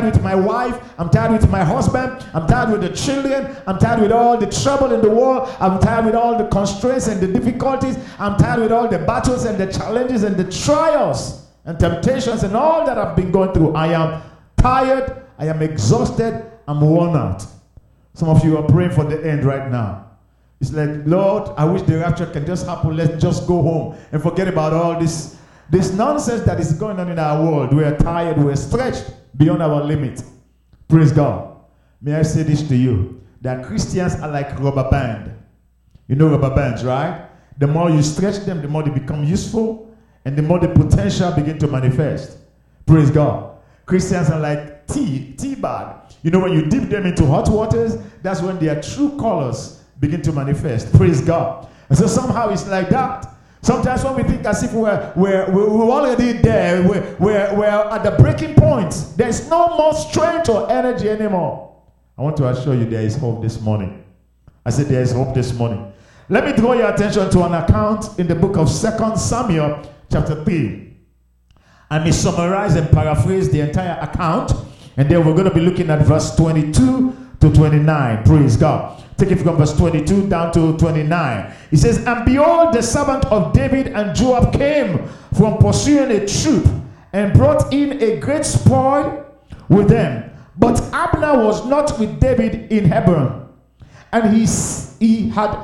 tired with my wife. I'm tired with my husband. I'm tired with the children. I'm tired with all the trouble in the world. I'm tired with all the constraints and the difficulties. I'm tired with all the battles and the challenges and the trials and temptations and all that I've been going through. I am tired. I am exhausted. I'm worn out. Some of you are praying for the end right now. It's like, Lord, I wish the rapture can just happen. Let's just go home and forget about all this nonsense that is going on in our world. We are tired. We are stretched beyond our limit. Praise God. May I say this to you, that Christians are like rubber band. You know rubber bands, right? The more you stretch them, the more they become useful, and the more the potential begin to manifest. Praise God. Christians are like tea bag. You know, when you dip them into hot waters, that's when their true colors begin to manifest. Praise God. And so somehow it's like that. Sometimes when we think as if we're already there, we're at the breaking point. There's no more strength or energy anymore. I want to assure you there is hope this morning. I said there is hope this morning. Let me draw your attention to an account in the book of 2 Samuel chapter 3. I may summarize and paraphrase the entire account. And then we're going to be looking at verse 22 to 29. Praise God. Take it from verse 22 down to 29. It says, "And behold, the servant of David and Joab came from pursuing a troop and brought in a great spoil with them. But Abner was not with David in Hebron, and he had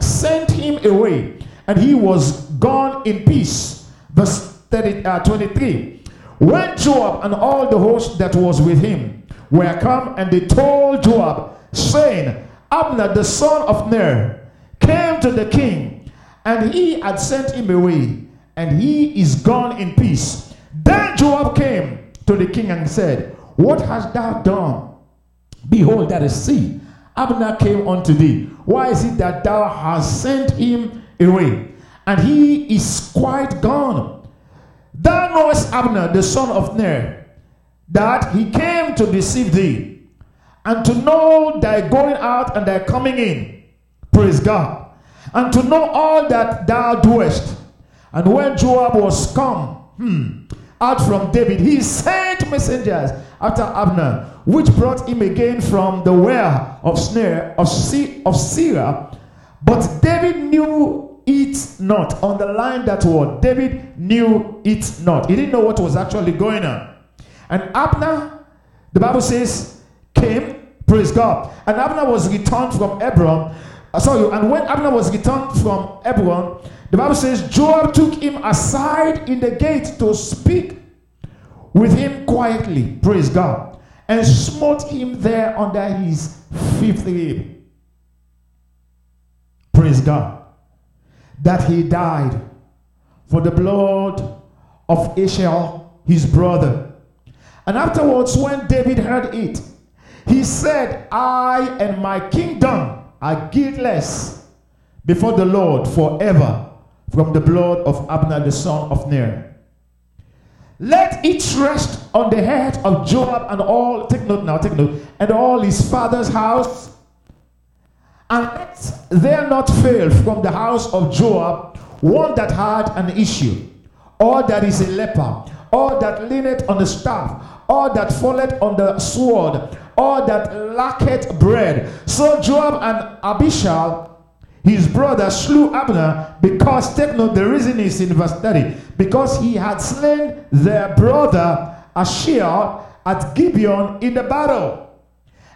sent him away, and he was gone in peace." Verse 23. "When Joab and all the host that was with him were come, and they told Joab, saying, Abner the son of Ner came to the king, and he had sent him away, and he is gone in peace. Then Joab came to the king and said, What hast thou done? Behold, that is he. Abner came unto thee. Why is it that thou hast sent him away? And he is quite gone. Thou knowest Abner, the son of Ner, that he came to deceive thee, and to know thy going out and thy coming in." Praise God. "And to know all that thou doest. And when Joab was come out from David, he sent messengers after Abner, which brought him again from the well of Sirah. But David knew it not." Underline that word. David knew it not. He didn't know what was actually going on. "And Abner," the Bible says, "came." Praise God. "And Abner was returned from Hebron." And when Abner was returned from Hebron, the Bible says, "Joab took him aside in the gate to speak with him quietly." Praise God. "And smote him there under his fifth rib." Praise God. "That he died, for the blood of Ishael his brother. And afterwards, when David heard it, he said, I and my kingdom are guiltless before the Lord forever from the blood of Abner the son of Ner. Let it rest on the head of Joab and all," take note, "and all his father's house, and let there not fail from the house of Joab one that had an issue, or that is a leper, or that leaneth on the staff, or that falleth on the sword, or that lacketh bread. So Joab and Abishai his brother slew Abner, because," take note, the reason is in verse 30, "because he had slain their brother Asahel at Gibeon in the battle.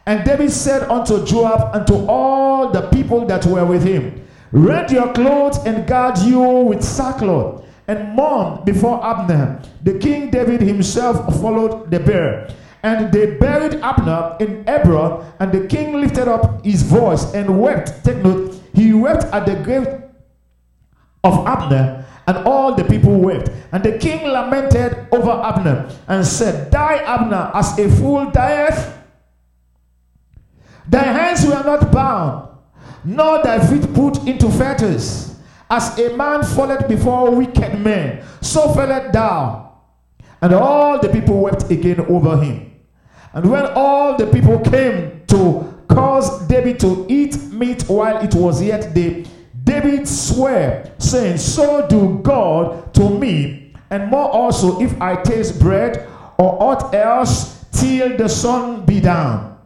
And David said unto Joab and to all the people that were with him, Rend your clothes and gird you with sackcloth, and mourn before Abner." The king David himself followed the bier. "And they buried Abner in Hebron, and the king lifted up his voice and wept." Take note, he wept at the grave of Abner, and all the people wept. "And the king lamented over Abner, and said, Die, Abner, as a fool dieth. Thy hands were not bound, nor thy feet put into fetters. As a man falleth before wicked men, so falleth thou." And all the people wept again over him. "And when all the people came to cause David to eat meat while it was yet day, David sware, saying, So do God to me, and more also, if I taste bread or aught else till the sun be down.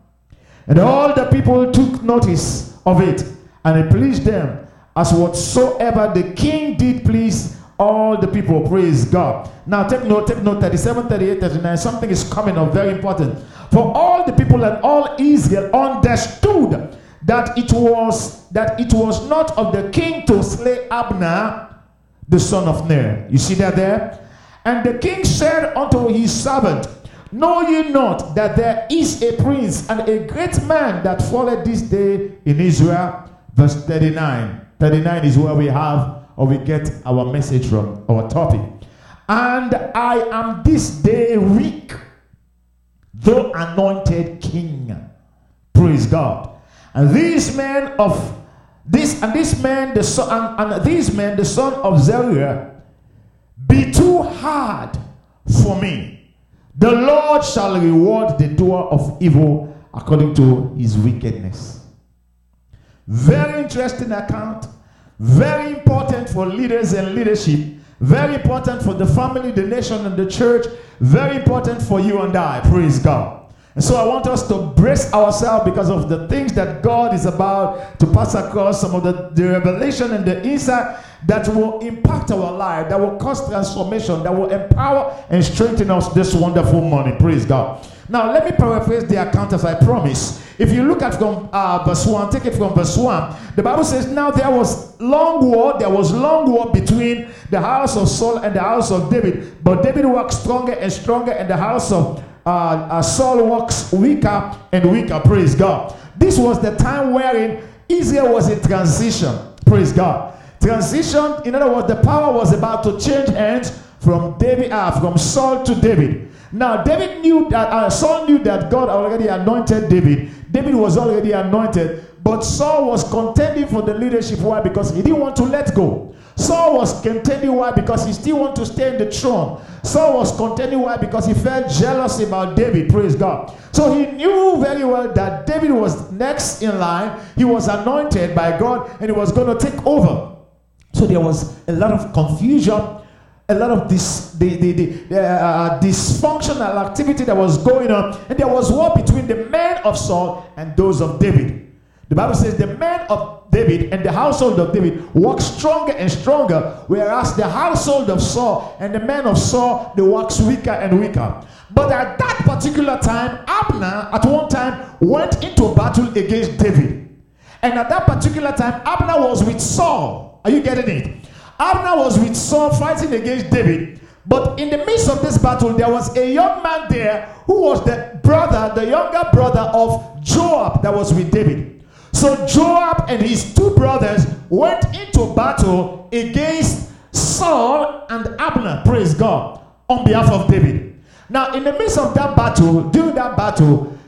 And all the people took notice of it, and it pleased them, as whatsoever the king did please all the people. Praise God. Now take note, 37, 38, 39, something is coming up, very important. For all the people and all Israel understood that it was not of the king to slay Abner, the son of Ner. You see that there? And the king said unto his servant, Know ye not that there is a prince and a great man that falleth this day in Israel? Verse 39. 39 is where we have, or we get our message from, our topic. And I am this day weak, though anointed king. Praise God. And these men, the son of Zeruiah, be too hard for me. The Lord shall reward the doer of evil according to his wickedness. Very interesting account. Very important for leaders and leadership. Very important for the family, the nation, and the church. Very important for you and I. Praise God. And so I want us to brace ourselves because of the things that God is about to pass across, some of the revelation and the insight that will impact our life, that will cause transformation, that will empower and strengthen us this wonderful morning. Praise God. Now, let me paraphrase the account as I promised. If you look at verse 1, take it from verse 1. The Bible says, Now there was long war between the house of Saul and the house of David. But David waxed stronger and stronger, and the house of Saul waxed weaker and weaker. Praise God. This was the time wherein Israel was in transition. Praise God. Transition, in other words, the power was about to change hands from Saul to David. Now, Saul knew that God already anointed David. David was already anointed, but Saul was contending for the leadership. Why? Because he didn't want to let go. Saul was contending. Why? Because he still wanted to stay in the throne. Saul was contending. Why? Because he felt jealous about David. Praise God. So he knew very well that David was next in line. He was anointed by God, and he was going to take over. So there was a lot of confusion, a lot of dysfunctional activity that was going on, and there was war between the men of Saul and those of David. The Bible says the men of David and the household of David walked stronger and stronger, whereas the household of Saul and the men of Saul, they walked weaker and weaker. But at that particular time, Abner at one time went into battle against David. And at that particular time, Abner was with Saul. Are you getting it? Abner was with Saul fighting against David. But in the midst of this battle, there was a young man there who was the younger brother of Joab that was with David. So Joab and his two brothers went into battle against Saul and Abner, praise God, on behalf of David. Now, in the midst of that battle, during that battle,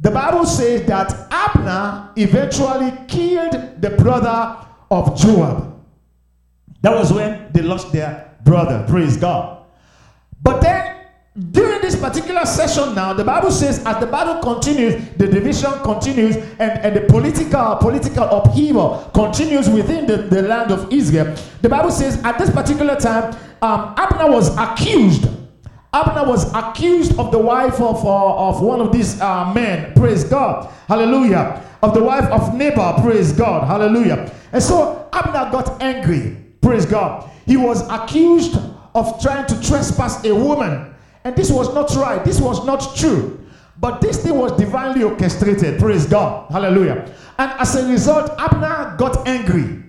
the Bible says that Abner eventually killed the brother of Joab. That was when they lost their brother. Praise God. But then, during this particular session now, the Bible says as the battle continues, the division continues, and the political upheaval continues within the land of Israel. The Bible says at this particular time, Abner was accused. Abner was accused of the wife of one of these men. Praise God. Hallelujah. Of the wife of Nabal. Praise God. Hallelujah. And so, Abner got angry. Praise God. He was accused of trying to trespass a woman. And this was not right. This was not true. But this thing was divinely orchestrated. Praise God. Hallelujah. And as a result, Abner got angry.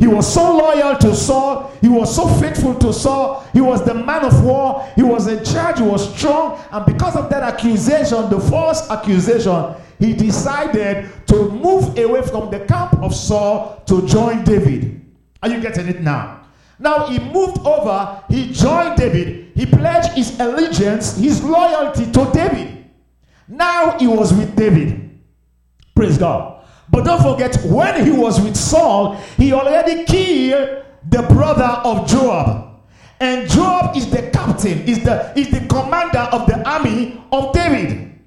He was so loyal to Saul. He was so faithful to Saul. He was the man of war. He was in charge. He was strong. And because of that accusation, the false accusation, he decided to move away from the camp of Saul to join David. Are you getting it now? Now he moved over, he joined David, he pledged his allegiance, his loyalty to David. Now he was with David. Praise God. But don't forget, when he was with Saul, he already killed the brother of Joab. And Joab is the captain, is the commander of the army of David.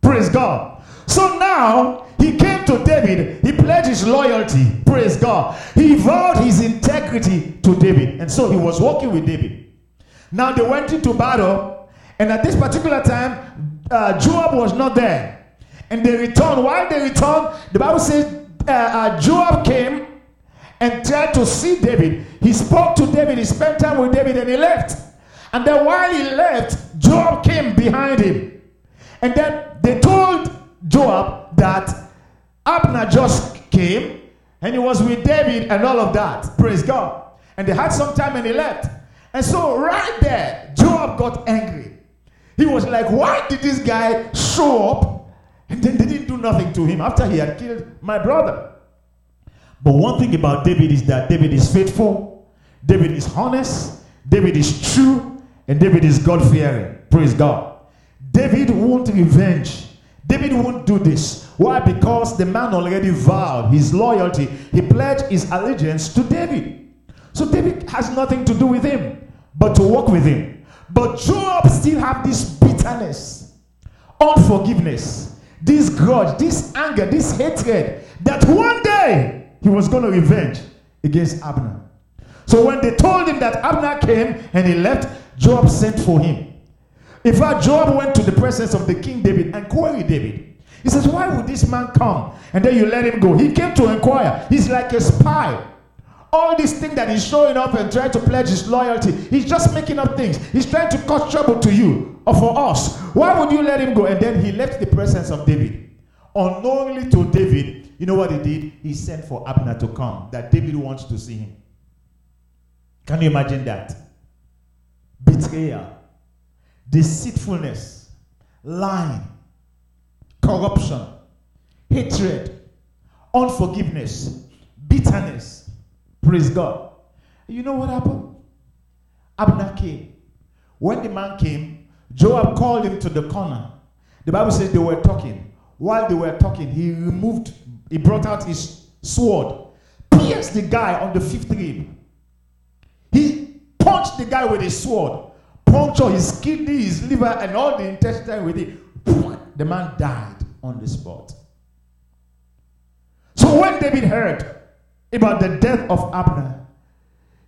Praise God. So now, he came to David, he pledged his loyalty, praise God. He vowed his integrity to David, and so he was walking with David. Now they went into battle, And at this particular time, Joab was not there. And they returned. While they returned, the Bible says Joab came and tried to see David. He spoke to David. He spent time with David, and he left. And then while he left, Joab came behind him. And then they told Joab that Abner just came, and he was with David and all of that. Praise God. And they had some time, and he left. And so right there, Joab got angry. He was like, why did this guy show up? And then they didn't do nothing to him after he had killed my brother. But one thing about David is that David is faithful. David is honest. David is true. And David is God-fearing. Praise God. David won't revenge. David won't do this. Why? Because the man already vowed his loyalty. He pledged his allegiance to David. So David has nothing to do with him, but to walk with him. But Joab still have this bitterness, unforgiveness, this grudge, this anger, this hatred, that one day he was going to revenge against Abner. So when they told him that Abner came and he left, Joab sent for him. In fact, Joab went to the presence of the king David and queried David. He says, why would this man come? And then you let him go. He came to inquire. He's like a spy. All these things that he's showing up and trying to pledge his loyalty, he's just making up things. He's trying to cause trouble to you or for us. Why would you let him go? And then he left the presence of David. Unknowingly to David, you know what he did? He sent for Abner to come, that David wants to see him. Can you imagine that? Betrayal, deceitfulness, lying, corruption, hatred, unforgiveness, bitterness. Praise God. You know what happened? Abner came. When the man came, Joab called him to the corner. The Bible says they were talking. While they were talking, he brought out his sword, pierced the guy on the fifth rib. He punched the guy with his sword, punctured his kidney, his liver, and all the intestine with it. The man died on the spot. So when David heard about the death of Abner,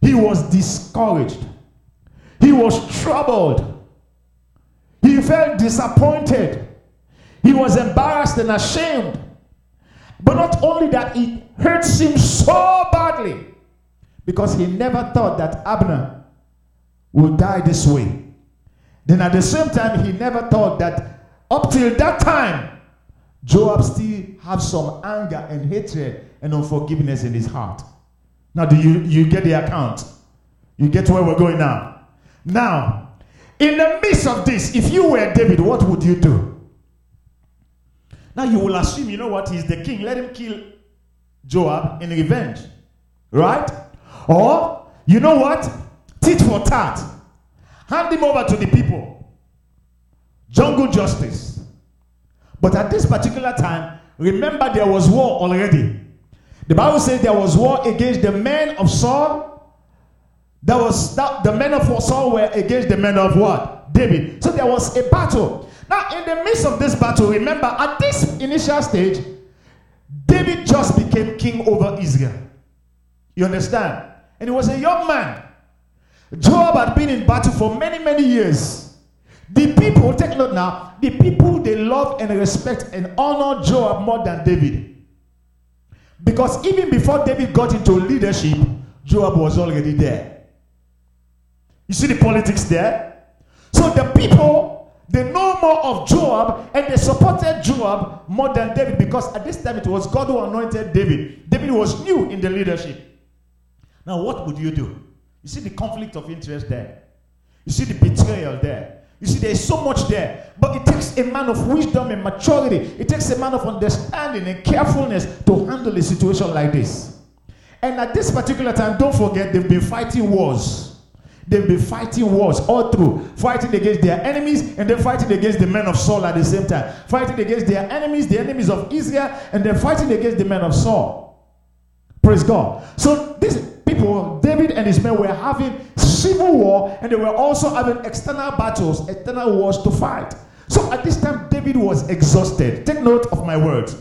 he was discouraged. He was troubled. He felt disappointed. He was embarrassed and ashamed. But not only that, it hurts him so badly, because he never thought that Abner would die this way. Then at the same time, he never thought that up till that time, Joab still had some anger and hatred and unforgiveness in his heart. Now, do you get the account? You get where we're going now. Now, in the midst of this, if you were David, what would you do? Now, you will assume, you know what, he's the king. Let him kill Joab in revenge. Right? Or, you know what? Tit for tat. Hand him over to the people. Jungle justice. But at this particular time, remember there was war already. The Bible says there was war against the men of Saul. The men of Saul were against the men of what? David. So there was a battle. Now, in the midst of this battle, remember, at this initial stage, David just became king over Israel. You understand? And he was a young man. Joab had been in battle for many, many years. The people, take note now, the people, they love and respect and honor Joab more than David. Because even before David got into leadership, Joab was already there. You see the politics there? So the people, they know more of Joab, and they supported Joab more than David, because at this time it was God who anointed David. David was new in the leadership. Now what would you do? You see the conflict of interest there. You see the betrayal there. You see, there is so much there. But it takes a man of wisdom and maturity. It takes a man of understanding and carefulness to handle a situation like this. And at this particular time, don't forget, they've been fighting wars. They've been fighting wars all through. Fighting against their enemies, and then fighting against the men of Saul at the same time. Fighting against their enemies, the enemies of Israel, and then fighting against the men of Saul. Praise God. So these people, David and his men, were having civil war, and they were also having external battles, external wars to fight. So at this time, David was exhausted. Take note of my words.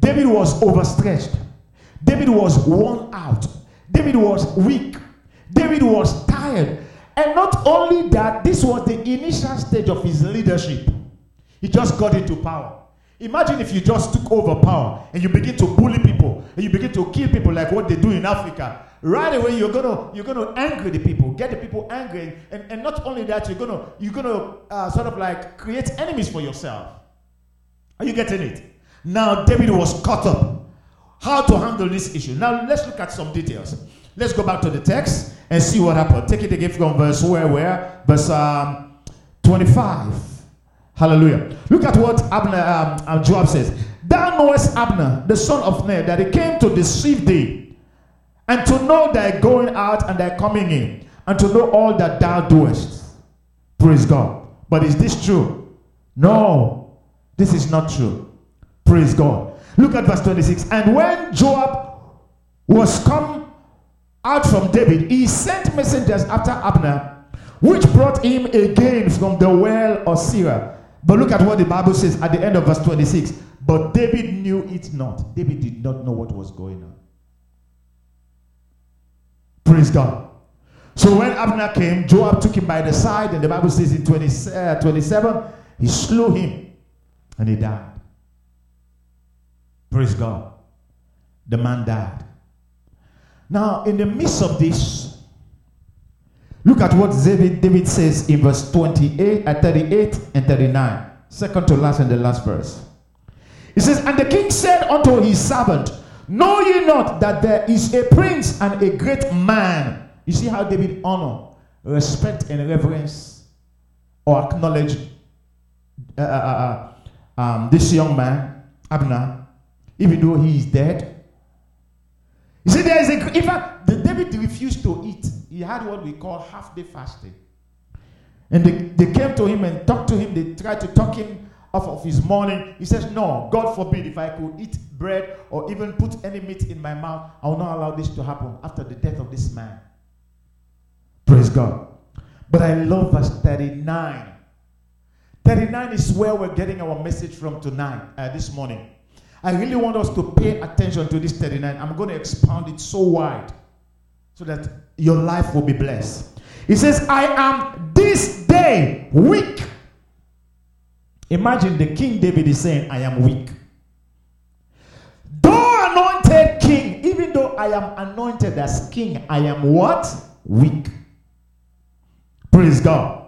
David was overstretched. David was worn out. David was weak. David was tired. And not only that, this was the initial stage of his leadership. He just got into power. Imagine if you just took over power and you begin to bully people and you begin to kill people like what they do in Africa. Right away, you're gonna anger the people, get the people angry, and not only that, you're gonna sort of like create enemies for yourself. Are you getting it? Now David was caught up. How to handle this issue? Now let's look at some details. Let's go back to the text and see what happened. Take it again from verse verse 25. Hallelujah. Look at what Joab says. Thou knowest Abner, the son of Ner, that he came to deceive thee, and to know thy going out and thy coming in, and to know all that thou doest. Praise God. But is this true? No, this is not true. Praise God. Look at verse 26. And when Joab was come out from David, he sent messengers after Abner, which brought him again from the well of Sirah. But look at what the Bible says at the end of verse 26. But David knew it not. David did not know what was going on. Praise God. So when Abner came, Joab took him by the side, and the Bible says in 27, he slew him, and he died. Praise God. The man died. Now, in the midst of this, look at what David says in verse 38 and 39. Second to last and the last verse. He says, and the king said unto his servant, know ye not that there is a prince and a great man? You see how David honor, respect, and reverence, or acknowledge this young man, Abner, even though he is dead. You see, there is a. In fact, David refused to eat. He had what we call half-day fasting. And they came to him and talked to him. They tried to talk him off of his morning. He says, no, God forbid, if I could eat bread or even put any meat in my mouth, I will not allow this to happen after the death of this man. Praise God. But I love verse 39. 39 is where we're getting our message from tonight, this morning. I really want us to pay attention to this 39. I'm going to expound it so wide so that your life will be blessed. It says, I am this day weak. Imagine the King David is saying, I am weak. Though anointed king, even though I am anointed as king, I am what? Weak. Praise God.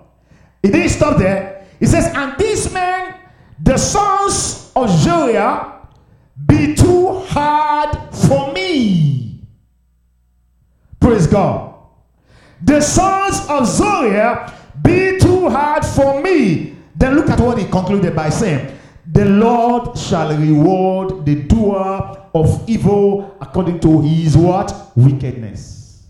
It didn't stop there. It says, and this man, the sons of Zeruiah, be too hard for me. Praise God. The sons of Zeruiah be too hard for me. Then look at what he concluded by saying. The Lord shall reward the doer of evil according to his what? Wickedness.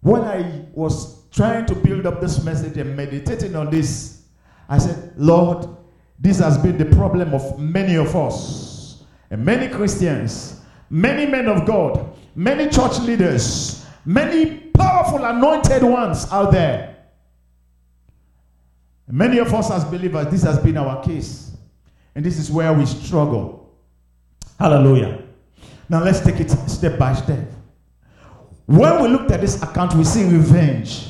When I was trying to build up this message and meditating on this, I said, Lord, this has been the problem of many of us, and many Christians, many men of God, many church leaders, many powerful anointed ones out there. Many of us as believers, this has been our case. And this is where we struggle. Hallelujah. Now let's take it step by step. When we looked at this account, we see revenge.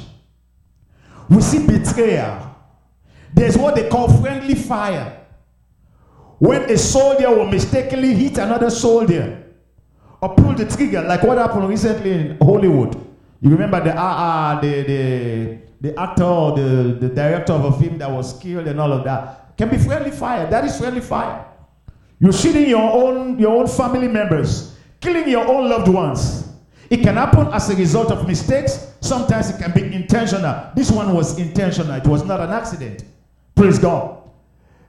We see betrayal. There's what they call friendly fire. When a soldier will mistakenly hit another soldier or pull the trigger, like what happened recently in Hollywood. You remember the actor or the director of a film that was killed and all of that. Can be friendly fire. That is friendly fire. You're shooting your own family members, killing your own loved ones. It can happen as a result of mistakes. Sometimes it can be intentional. This one was intentional. It was not an accident. Praise God.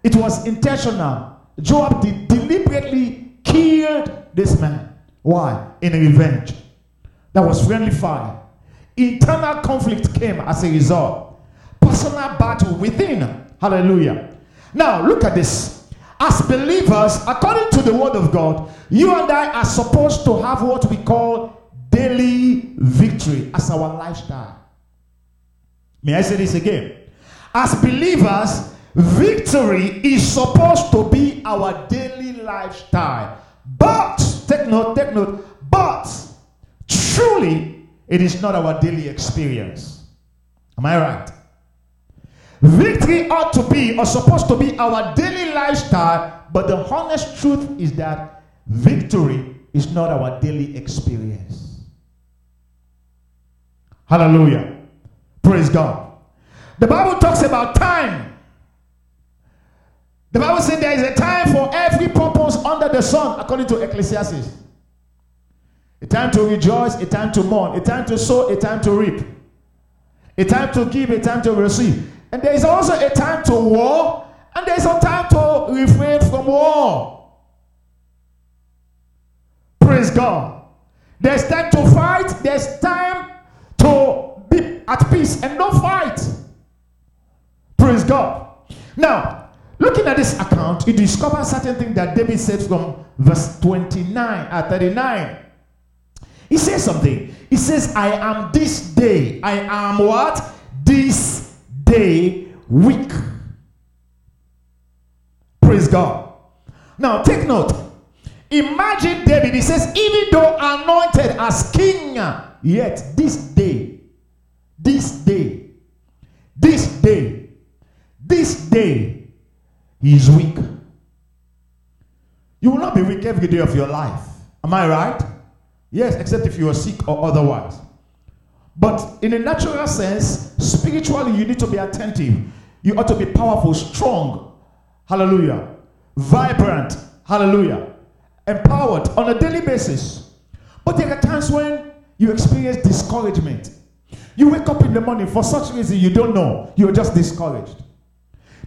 It was intentional. Joab deliberately killed this man. Why? In revenge. That was friendly fire. Internal conflict came as a result. Personal battle within. Hallelujah. Now, look at this. As believers, according to the word of God, you and I are supposed to have what we call daily victory as our lifestyle. May I say this again? As believers, victory is supposed to be our daily lifestyle. But, take note, but truly it is not our daily experience. Am I right? Victory ought to be or supposed to be our daily lifestyle, but the honest truth is that victory is not our daily experience. Hallelujah. Praise God. The Bible talks about time. The Bible says there is a time for every purpose under the sun, according to Ecclesiastes. A time to rejoice, a time to mourn, a time to sow, a time to reap, a time to give, a time to receive. And there is also a time to war, and there is a time to refrain from war. Praise God. There's time to fight, there's time to be at peace and no fight. Praise God. Now, looking at this account, you discover certain things that David said from verse 39 to 39. He says something. He says, I am this day. I am what? This day weak. Praise God. Now take note. Imagine David. He says, even though anointed as king, yet this day he is weak. You will not be weak every day of your life. Am I right? Yes, except if you are sick or otherwise. But in a natural sense, spiritually, you need to be attentive. You ought to be powerful, strong. Hallelujah. Vibrant. Hallelujah. Empowered on a daily basis. But there are times when you experience discouragement. You wake up in the morning for such reason you don't know. You're just discouraged.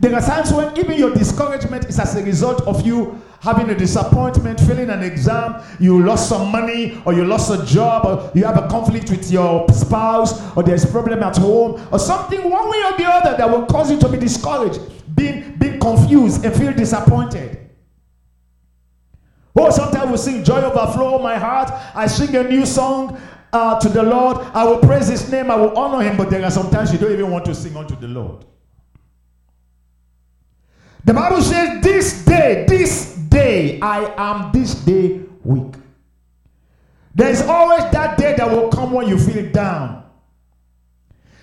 There are times when even your discouragement is as a result of you having a disappointment, failing an exam, you lost some money, or you lost a job, or you have a conflict with your spouse, or there's a problem at home, or something one way or the other that will cause you to be discouraged, being confused and feel disappointed. Oh, sometimes we sing, joy overflow my heart. I sing a new song to the Lord. I will praise his name. I will honor him. But there are sometimes you don't even want to sing unto the Lord. The Bible says, this day, I am this day weak. There's always that day that will come when you feel down.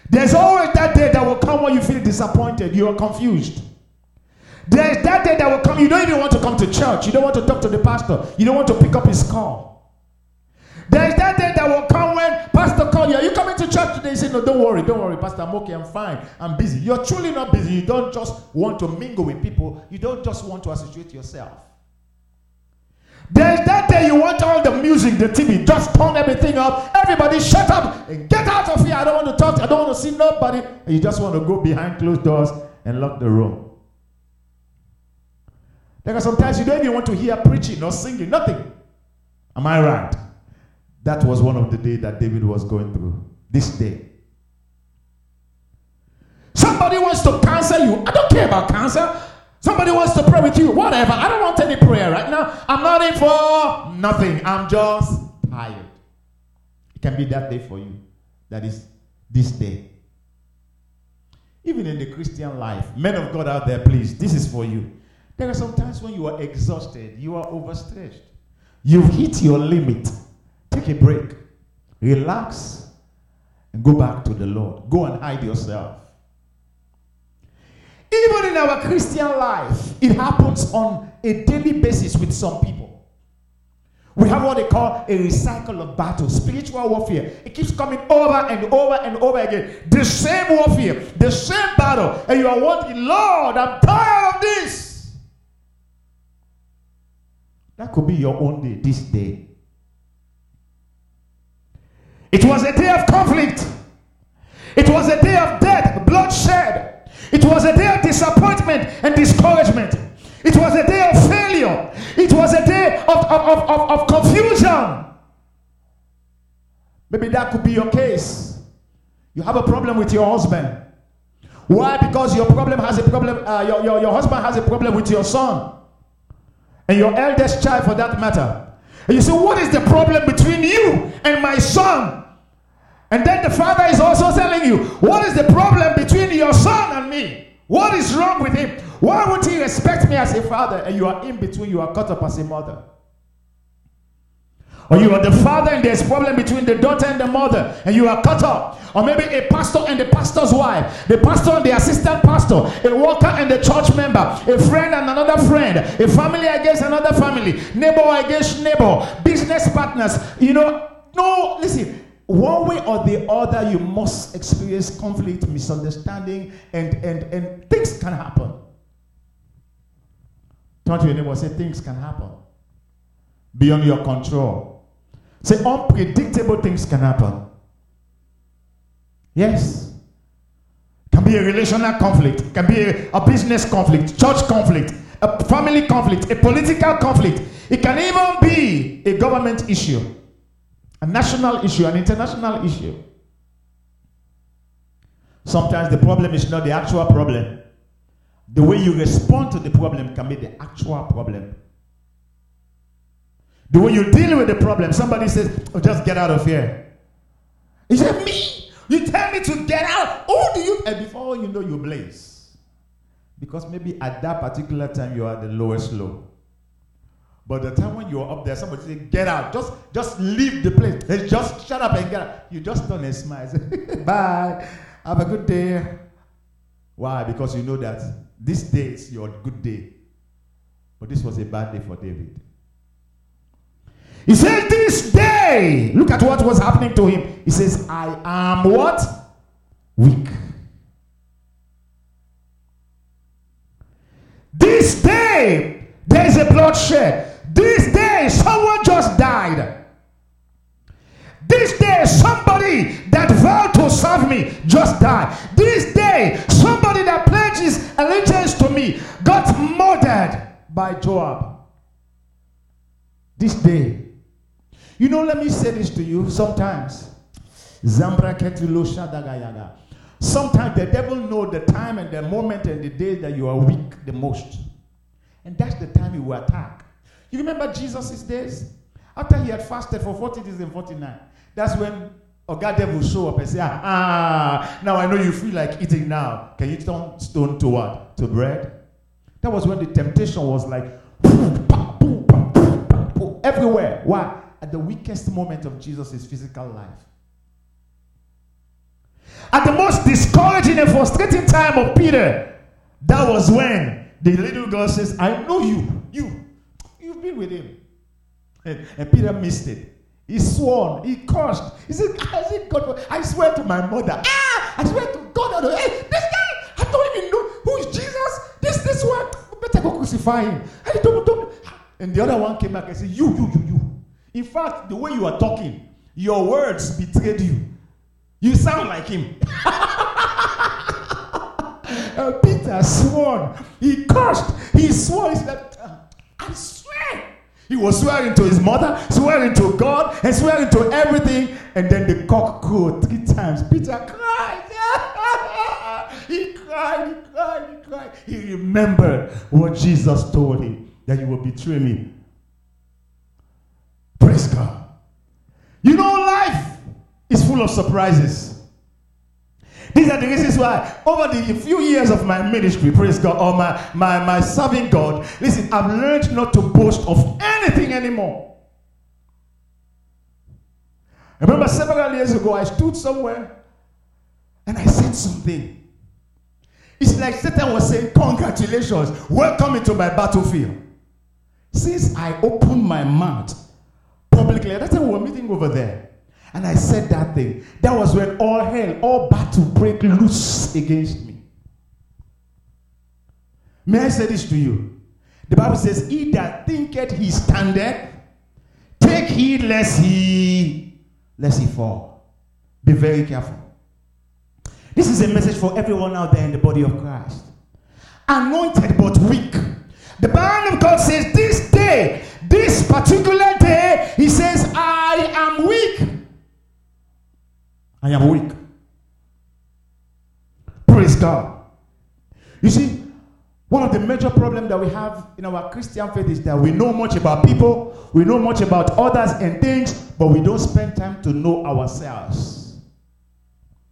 There's always that day that will come when you feel disappointed, you are confused. There's that day that will come, you don't even want to come to church, you don't want to talk to the pastor, you don't want to pick up his call. There's that day that will come when pastor calls you, are you coming to church today? You say, no, don't worry, pastor, I'm okay, I'm fine, I'm busy. You're truly not busy, you don't just want to mingle with people, you don't just want to associate yourself. There's that day you want all the music, the TV, just turn everything up, everybody shut up and get out of here, I don't want to talk, I don't want to see nobody, and you just want to go behind closed doors and lock the room. Because sometimes you don't even want to hear preaching or singing, nothing. Am I right? That was one of the days that David was going through. This day. Somebody wants to counsel you. I don't care about counsel. Somebody wants to pray with you. Whatever. I don't want any prayer right now. I'm not in for nothing. I'm just tired. It can be that day for you. That is this day. Even in the Christian life, men of God out there, please, this is for you. There are some times when you are exhausted. You are overstretched. You've hit your limit. Take a break. Relax. And go back to the Lord. Go and hide yourself. Even in our Christian life, it happens on a daily basis with some people. We have what they call a recycle of battle, spiritual warfare. It keeps coming over and over and over again. The same warfare, the same battle. And you are wondering, Lord, I'm tired of this. That could be your own day, this day. It was a day of conflict. It was a day of death, bloodshed. It was a day of disappointment and discouragement. It was a day of failure. It was a day of confusion. Maybe that could be your case. You have a problem with your husband. Why? Because your husband has a problem with your son. And your eldest child for that matter. And you say, what is the problem between you and my son? And then the father is also telling you, what is the problem between your son and me? What is wrong with him? Why would he respect me as a father? And you are in between, you are caught up as a mother. or you are the father and there's problem between the daughter and the mother and you are cut off, or maybe a pastor and the pastor's wife, the pastor and the assistant pastor, a worker and the church member, a friend and another friend, a family against another family, neighbor against neighbor, business partners, listen, one way or the other you must experience conflict, misunderstanding, and things can happen. Turn to your neighbor and say, things can happen beyond your control. Say, unpredictable things can happen. Yes. It can be a relational conflict. It can be a business conflict, church conflict, a family conflict, a political conflict. It can even be a government issue, a national issue, an international issue. Sometimes the problem is not the actual problem. The way you respond to the problem can be the actual problem. The way you deal with the problem, somebody says, oh, just get out of here. You say, me? You tell me to get out? Oh, do you? And before you know, you blaze. Because maybe at that particular time, you are the lowest low. But the time when you are up there, somebody says, get out. Just leave the place. Just shut up and get out. You just turn and smile. Say, bye. Have a good day. Why? Because you know that this day is your good day. But this was a bad day for David. He said, this day, look at what was happening to him. He says, I am what? Weak. This day, there is a bloodshed. This day, someone just died. This day, somebody that vowed to serve me just died. This day, somebody that pledges allegiance to me got murdered by Joab. This day. Let me say this to you. Sometimes, sometimes the devil knows the time and the moment and the day that you are weak the most. And that's the time he will attack. You remember Jesus' days? After he had fasted for 40 days and 49, that's when God devil show up and say, now I know you feel like eating now. Can you turn stone to what? To bread? That was when the temptation was like, everywhere. Why? At the weakest moment of Jesus' physical life. At the most discouraging and frustrating time of Peter, that was when the little girl says, I know you. You've been with him. And Peter missed it. He swore. He cursed. He said, God, I swear to my mother. I swear to God. This guy, I don't even know who is Jesus. This one. Better go crucify him. Don't. And the other one came back and said, you. In fact, the way you are talking, your words betrayed you. You sound like him. Peter swore. He cursed. He swore. He said, I swear. He was swearing to his mother, swearing to God, and swearing to everything. And then the cock crowed 3 times. Peter cried. He cried. He remembered what Jesus told him, that you will betray me. Praise God. Life is full of surprises. These are the reasons why over the few years of my ministry, praise God, or my serving God, listen, I've learned not to boast of anything anymore. I remember several years ago, I stood somewhere and I said something. It's like Satan was saying, congratulations, welcome into my battlefield. Since I opened my mouth, publicly, at that time we were meeting over there, and I said that thing. That was when all hell, all battle break loose against me. May I say this to you? The Bible says, he that thinketh he standeth, take heed lest he fall. Be very careful. This is a message for everyone out there in the body of Christ. Anointed but weak. The Bible of God says, this day, this particular day, he says, I am weak. Praise God. You see, one of the major problems that we have in our Christian faith is that we know much about people, we know much about others and things, but we don't spend time to know ourselves.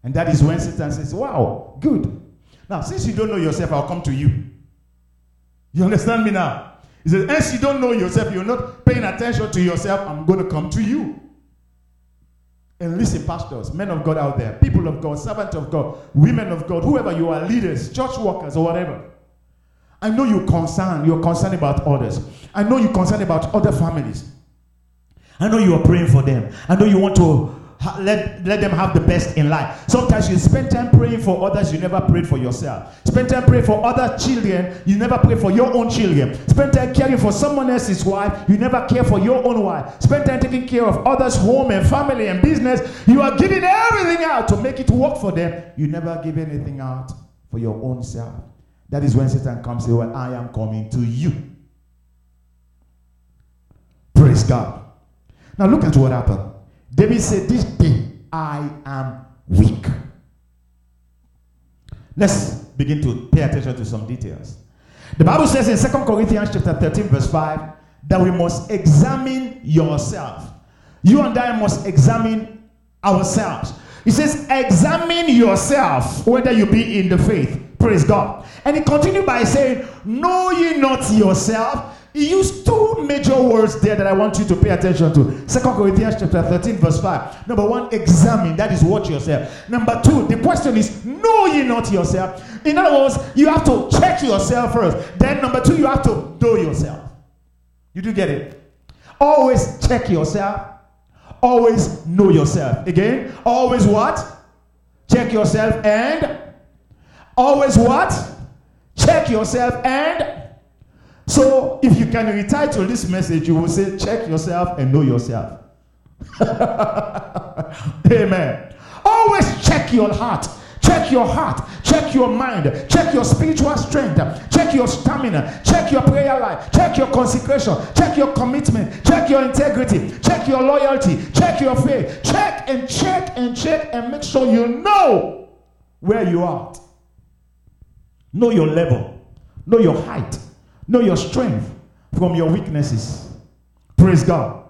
And that is when Satan says, wow, good. Now, since you don't know yourself, I'll come to you. You understand me now? He says, as you don't know yourself, you're not paying attention to yourself, I'm going to come to you. And listen, pastors, men of God out there, people of God, servants of God, women of God, whoever you are, leaders, church workers, or whatever. I know you're concerned about others. I know you're concerned about other families. I know you are praying for them. I know you want to let them have the best in life. Sometimes you spend time praying for others, you never prayed for yourself. Spend time praying for other children, you never pray for your own children. Spend time caring for someone else's wife, you never care for your own wife. Spend time taking care of others' home and family and business. You are giving everything out to make it work for them. You never give anything out for your own self. That is when Satan comes and says, well, I am coming to you. Praise God. Now look at what happened. David said, this day I am weak. Let's begin to pay attention to some details. The Bible says in 2 Corinthians chapter 13 verse 5 that we must examine yourself. You and I must examine ourselves. It says, examine yourself whether you be in the faith. Praise God. And he continued by saying, know ye not yourself. He used two major words there that I want you to pay attention to. 2 Corinthians chapter 13 verse 5. Number one, examine. That is watch yourself. Number two, the question is, know ye not yourself. In other words, you have to check yourself first. Then number two, you have to know yourself. You do get it? Always check yourself. Always know yourself. Again, always what? Check yourself and? Always what? Check yourself and? So, if you can retitle this message, you will say, check yourself and know yourself. Amen. Always check your heart. Check your heart. Check your mind. Check your spiritual strength. Check your stamina. Check your prayer life. Check your consecration. Check your commitment. Check your integrity. Check your loyalty. Check your faith. Check and check and check and make sure you know where you are. Know your level. Know your height. Know your strength from your weaknesses. Praise God.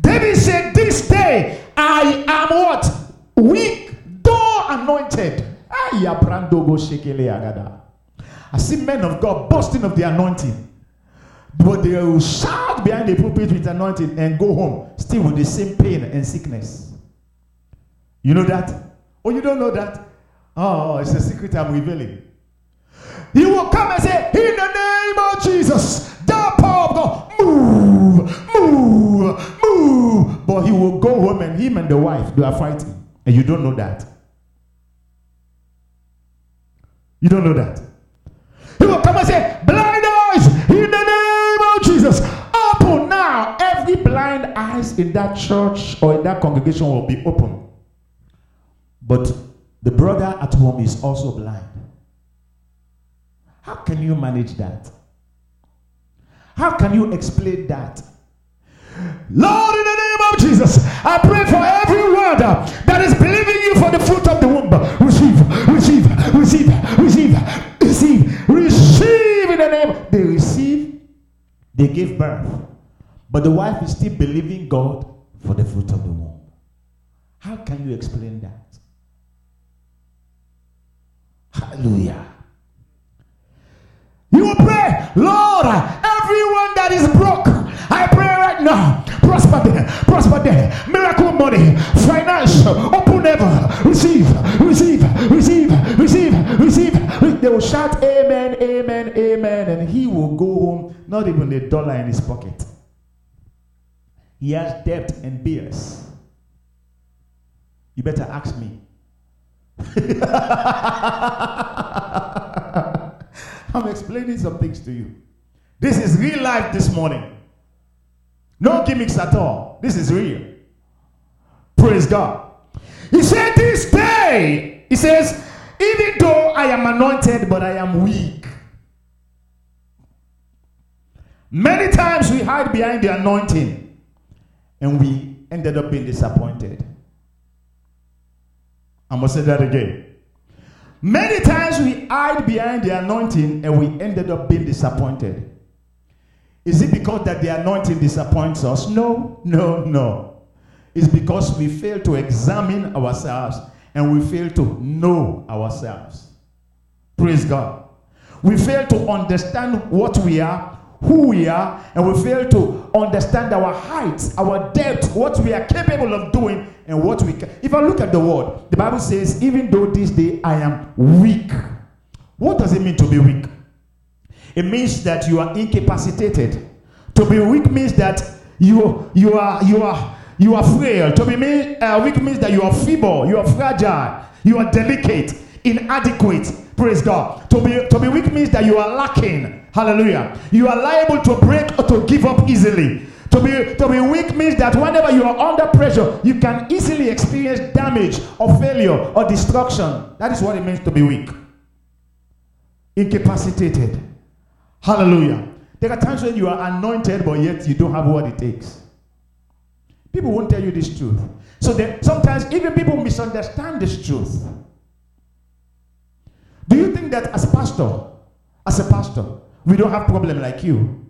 David said, this day I am what? Weak, though anointed. I see men of God boasting of the anointing. But they will shout behind the pulpit with anointing and go home still with the same pain and sickness. You know that? Oh, you don't know that? Oh, it's a secret I'm revealing. He will come and say, in the name of Jesus, the power of God, move, move, move. But he will go home and him and the wife, they are fighting. And you don't know that. You don't know that. He will come and say, blind eyes, in the name of Jesus, open now. Every blind eyes in that church or in that congregation will be open. But the brother at home is also blind. How can you manage that? How can you explain that? Lord, in the name of Jesus, I pray for every word that is believing you for the fruit of the womb. Receive, receive, receive, receive, receive, receive in the name. They receive, they give birth. But the wife is still believing God for the fruit of the womb. How can you explain that? Hallelujah. You will pray, Lord, everyone that is broke, I pray right now, prosper them, miracle money, finance, open heaven, receive, receive, receive, receive, receive. They will shout, amen, amen, amen, and he will go home, not even a dollar in his pocket. He has debt and bills. You better ask me. I'm explaining some things to you. This is real life this morning. No gimmicks at all. This is real. Praise God. He said this day, he says, even though I am anointed, but I am weak. Many times we hide behind the anointing and we ended up being disappointed. I must say that again. Many times we hide behind the anointing and we ended up being disappointed. Is it because that the anointing disappoints us? No, no, no. It's because we fail to examine ourselves and we fail to know ourselves. Praise God. We fail to understand what we are, who we are, and we fail to understand our heights, our depth, what we are capable of doing, and what we can. If I look at the word, the Bible says, even though this day I am weak. What does it mean to be weak? It means that you are incapacitated. To be weak means that you are frail. To be weak means that you are feeble, you are fragile, you are delicate, inadequate. Praise God. To be weak means that you are lacking. Hallelujah. You are liable to break or to give up easily. To be weak means that whenever you are under pressure, you can easily experience damage or failure or destruction. That is what it means to be weak. Incapacitated. Hallelujah. There are times when you are anointed, but yet you don't have what it takes. People won't tell you this truth. So that sometimes even people misunderstand this truth. Do you think that as a pastor, we don't have problem like you?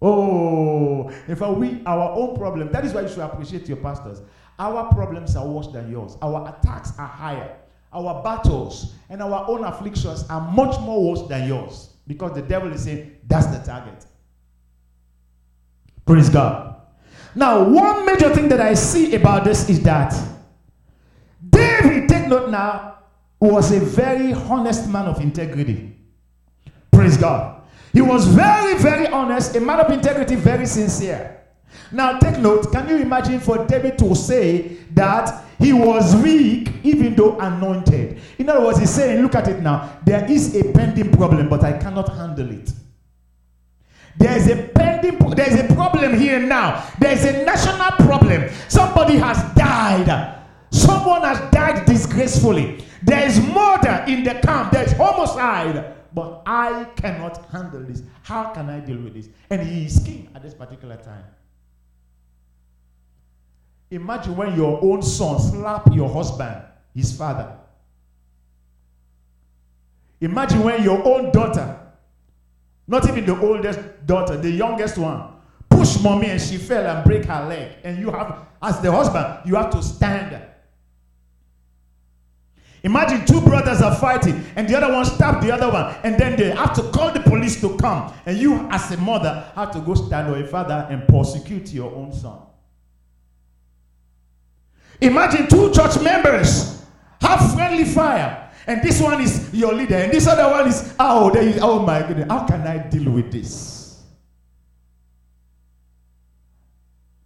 Oh, in fact, we our own problem. That is why you should appreciate your pastors. Our problems are worse than yours. Our attacks are higher. Our battles and our own afflictions are much more worse than yours, because the devil is saying that's the target. Praise God. Now, one major thing that I see about this is that David, take note now, was a very honest man of integrity. Praise God. He was very, very honest, a man of integrity, very sincere. Now, take note, can you imagine for David to say that he was weak even though anointed? In other words, he's saying, look at it now, there is a pending problem, but I cannot handle it. There is a problem here now. There is a national problem. Somebody has died. Someone has died disgracefully. There is murder in the camp. There is homicide. But I cannot handle this. How can I deal with this? And he is king at this particular time. Imagine when your own son slapped your husband, his father. Imagine when your own daughter, not even the oldest daughter, the youngest one, pushed mommy and she fell and break her leg. And you have, as the husband, you have to stand. Imagine two brothers are fighting and the other one stabbed the other one, and then they have to call the police to come, and you as a mother have to go stand, or a father, and prosecute your own son. Imagine two church members have friendly fire, and this one is your leader and this other one is, oh my goodness, how can I deal with this?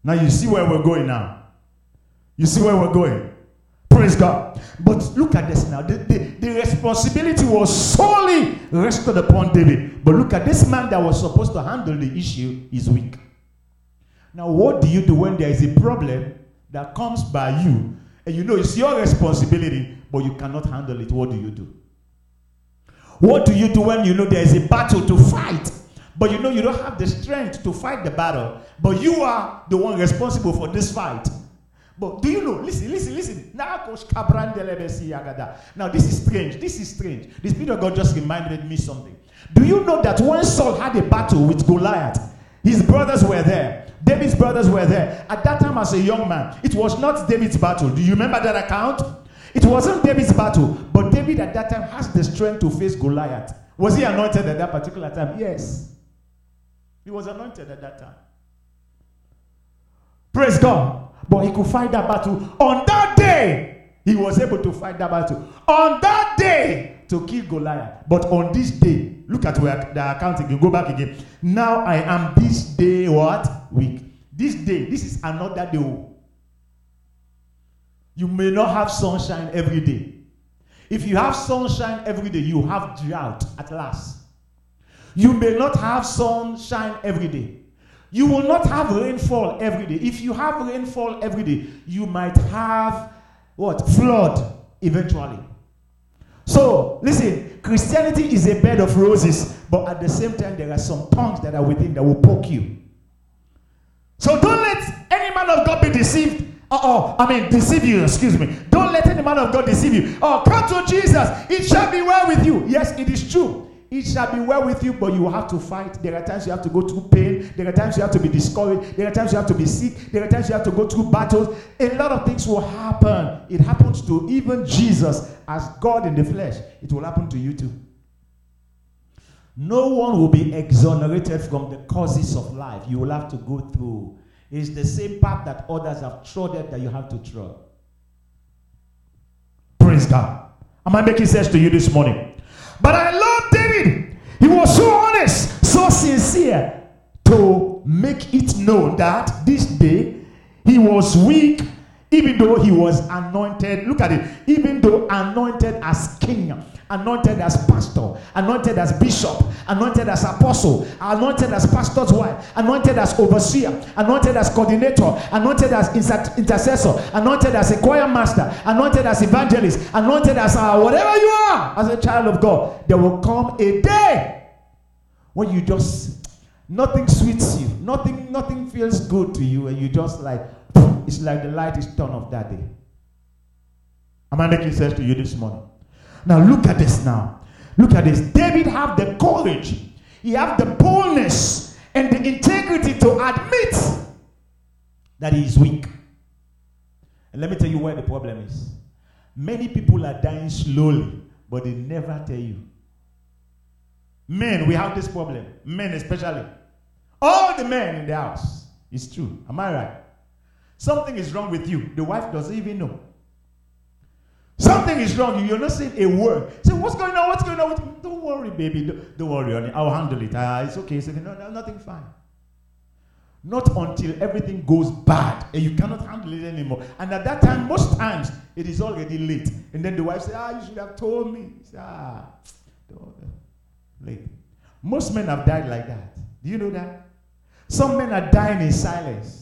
Now you see where we're going now. You see where we're going. Praise God. But look at this now. The responsibility was solely rested upon David. But look at this man that was supposed to handle the issue is weak. Now, what do you do when there is a problem that comes by you, and you know it's your responsibility, but you cannot handle it? What do you do? What do you do when you know there is a battle to fight, but you know you don't have the strength to fight the battle, but you are the one responsible for this fight? But do you know, listen. Now this is strange. The Spirit of God just reminded me something. Do you know that when Saul had a battle with Goliath, his brothers were there. David's brothers were there. At that time as a young man, it was not David's battle. Do you remember that account? It wasn't David's battle, but David at that time has the strength to face Goliath. Was he anointed at that particular time? Yes. He was anointed at that time. Praise God. But he could fight that battle. On that day, he was able to fight that battle. On that day, to kill Goliath. But on this day, look at where the account again. Go back again. Now I am this day what? Weak. This day, this is another day. You may not have sunshine every day. If you have sunshine every day, you have drought at last. You may not have sunshine every day. You will not have rainfall every day. If you have rainfall every day, you might have what? Flood eventually. So, listen, Christianity is a bed of roses, but at the same time, there are some thorns that are within that will poke you. So don't let any man of God be deceived. Don't let any man of God deceive you. Oh, come to Jesus. It shall be well with you. Yes, it is true. It shall be well with you, but you have to fight. There are times you have to go through pain. There are times you have to be discouraged. There are times you have to be sick. There are times you have to go through battles. A lot of things will happen. It happens to even Jesus as God in the flesh. It will happen to you too. No one will be exonerated from the causes of life. You will have to go through. It's the same path that others have trodden that you have to trod. Praise God. Am I making sense to you this morning? But I love David. He was so honest, so sincere to make it known that this day he was weak, even though he was anointed. Look at it. Even though anointed as king, anointed as pastor, anointed as bishop, anointed as apostle, anointed as pastor's wife, anointed as overseer, anointed as coordinator, anointed as intercessor, anointed as a choir master, anointed as evangelist, anointed as whatever you are as a child of God, there will come a day when you just, nothing sweets you, nothing feels good to you, and you just like, it's like the light is turned off that day. Am I making sense to you this morning? Now look at this now. Look at this. David had the courage. He had the boldness and the integrity to admit that he is weak. And let me tell you where the problem is. Many people are dying slowly, but they never tell you. Men, we have this problem. Men especially. All the men in the house. It's true. Am I right? Something is wrong with you. The wife doesn't even know. Something is wrong. You're not saying a word. Say, what's going on? What's going on? Don't worry, baby. Don't worry, honey. I'll handle it. It's okay. It's okay. No, nothing fine. Not until everything goes bad and you cannot handle it anymore. And at that time, most times, it is already late. And then the wife says, you should have told me. Say, late. Most men have died like that. Do you know that? Some men are dying in silence.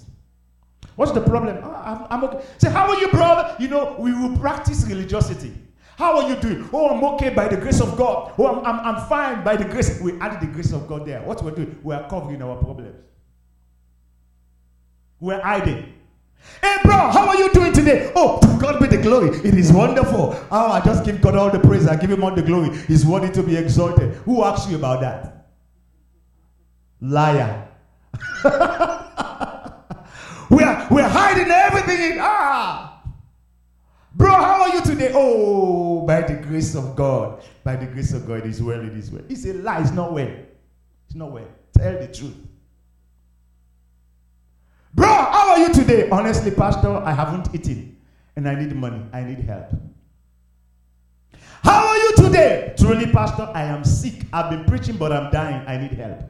What's the problem? I'm okay. Say, how are you, brother? We will practice religiosity. How are you doing? Oh, I'm okay by the grace of God. Oh, I'm fine by the grace. We add the grace of God there. What we're doing? We are covering our problems. We're hiding. Hey, bro, how are you doing today? Oh, to God be the glory. It is wonderful. Oh, I just give God all the praise. I give him all the glory. He's worthy to be exalted. Who asked you about that? Liar. We're hiding everything in. Bro, how are you today? Oh, by the grace of God. By the grace of God, it is well, it is well. It's a lie. It's not well. It's not well. Tell the truth. Bro, how are you today? Honestly, pastor, I haven't eaten. And I need money. I need help. How are you today? Truly, pastor, I am sick. I've been preaching, but I'm dying. I need help.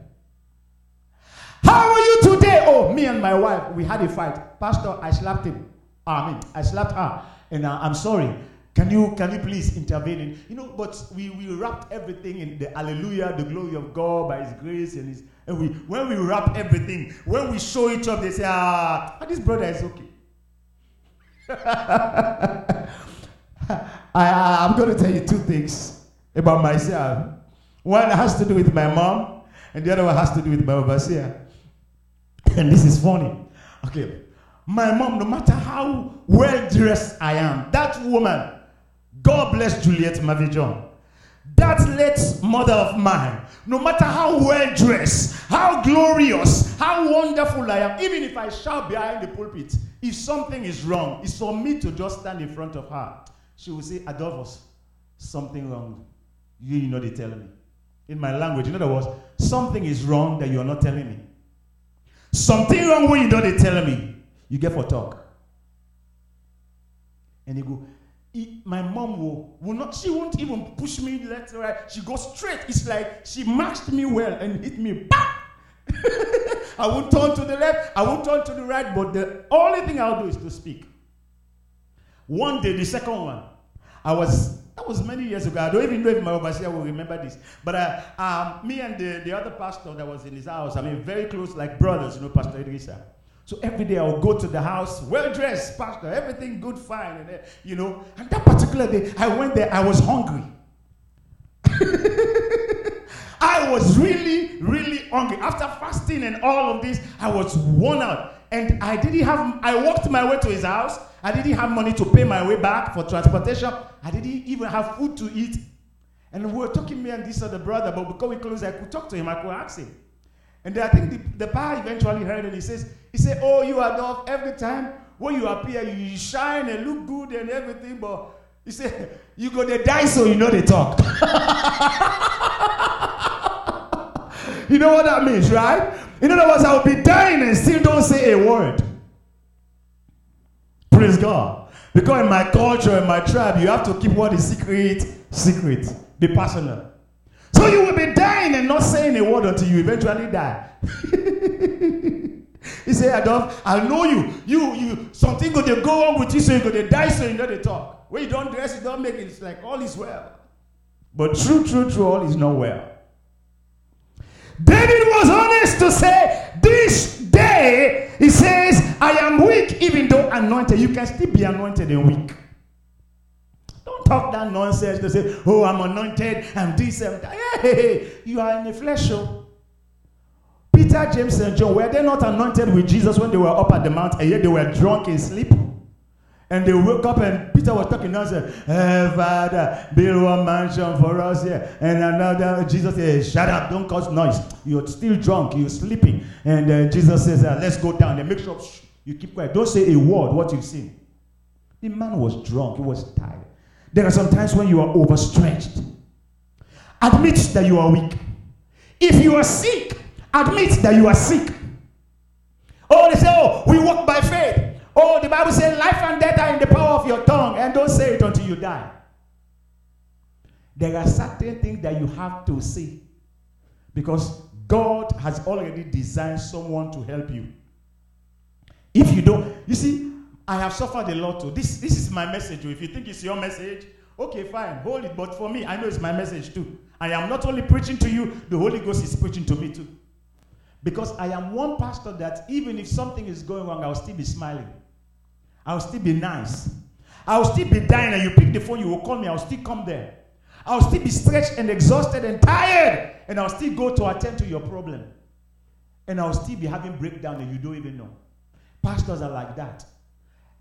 How are you today? Oh, me and my wife, we had a fight. Pastor, I slapped him. I slapped her. And I'm sorry. Can you please intervene? And, but we wrapped everything in the hallelujah, the glory of God by his grace. When we wrap everything, when we show each other, they say, this brother is okay. I'm going to tell you two things about myself. One has to do with my mom, and the other one has to do with my overseer. And this is funny. Okay. My mom, no matter how well-dressed I am, that woman, God bless Juliet Mavijon, that late mother of mine, no matter how well-dressed, how glorious, how wonderful I am, even if I shout behind the pulpit, if something is wrong, it's for me to just stand in front of her. She will say, Adolphus, something wrong. You know they tell me. In my language, in other words, something is wrong that you are not telling me. Something wrong when you know they tell me. You get for talk. And you go, my mom will not, she won't even push me left or right. She goes straight. It's like she matched me well and hit me. I won't turn to the left. I won't turn to the right. But the only thing I'll do is to speak. One day, the second one, that was many years ago. I don't even know if my overseer will remember this. But me and the other pastor that was in his house, very close, like brothers, Pastor Idrissa. So every day I would go to the house, well-dressed, pastor, everything good, fine, and. And that particular day, I went there, I was hungry. I was really, really hungry. After fasting and all of this, I was worn out. And I walked my way to his house. I didn't have money to pay my way back for transportation. I didn't even have food to eat. And we were talking, me and this other brother, but because we close, I could talk to him, I could ask him. And I think the pa eventually heard and he said, oh, you are dog, every time when you appear, you shine and look good and everything, but he said, you go to die so you know they talk. You know what that means, right? In other words, I will be dying and still don't say a word. Praise God. Because in my culture, in my tribe, you have to keep what is secret, secret. Be personal. So you will be dying and not saying a word until you eventually die. He said, Adolf, I know you. Something going to go on with you, so you're going to die, so you know they talk. When you don't dress, you don't make it. It's like all is well. But true, all is not well. David was honest to say, this day, he says, I am weak, even though anointed. You can still be anointed and weak. Don't talk that nonsense to say, oh, I'm anointed, I'm this, I'm that. Hey, you are in the flesh show. Peter, James, and John, were they not anointed with Jesus when they were up at the mount, and yet they were drunk in sleep? And they woke up, and Peter was talking and said, hey, Father, build one mansion for us here. And another, Jesus said, shut up, don't cause noise. You're still drunk, you're sleeping. And Jesus says, let's go down. And make sure you keep quiet. Don't say a word what you've seen. The man was drunk, he was tired. There are some times when you are overstretched. Admit that you are weak. If you are sick, admit that you are sick. Oh, they say, oh, we walk by faith. Oh, the Bible says life and death are in the power of your tongue, and don't say it until you die. There are certain things that you have to say because God has already designed someone to help you. If you don't, you see, I have suffered a lot too. This is my message. If you think it's your message, okay, fine, hold it. But for me, I know it's my message too. I am not only preaching to you, the Holy Ghost is preaching to me too. Because I am one pastor that even if something is going wrong, I will still be smiling. I will still be nice. I will still be dying, and you pick the phone, you will call me, I will still come there. I will still be stretched and exhausted and tired, and I will still go to attend to your problem. And I will still be having breakdown, and you don't even know. Pastors are like that.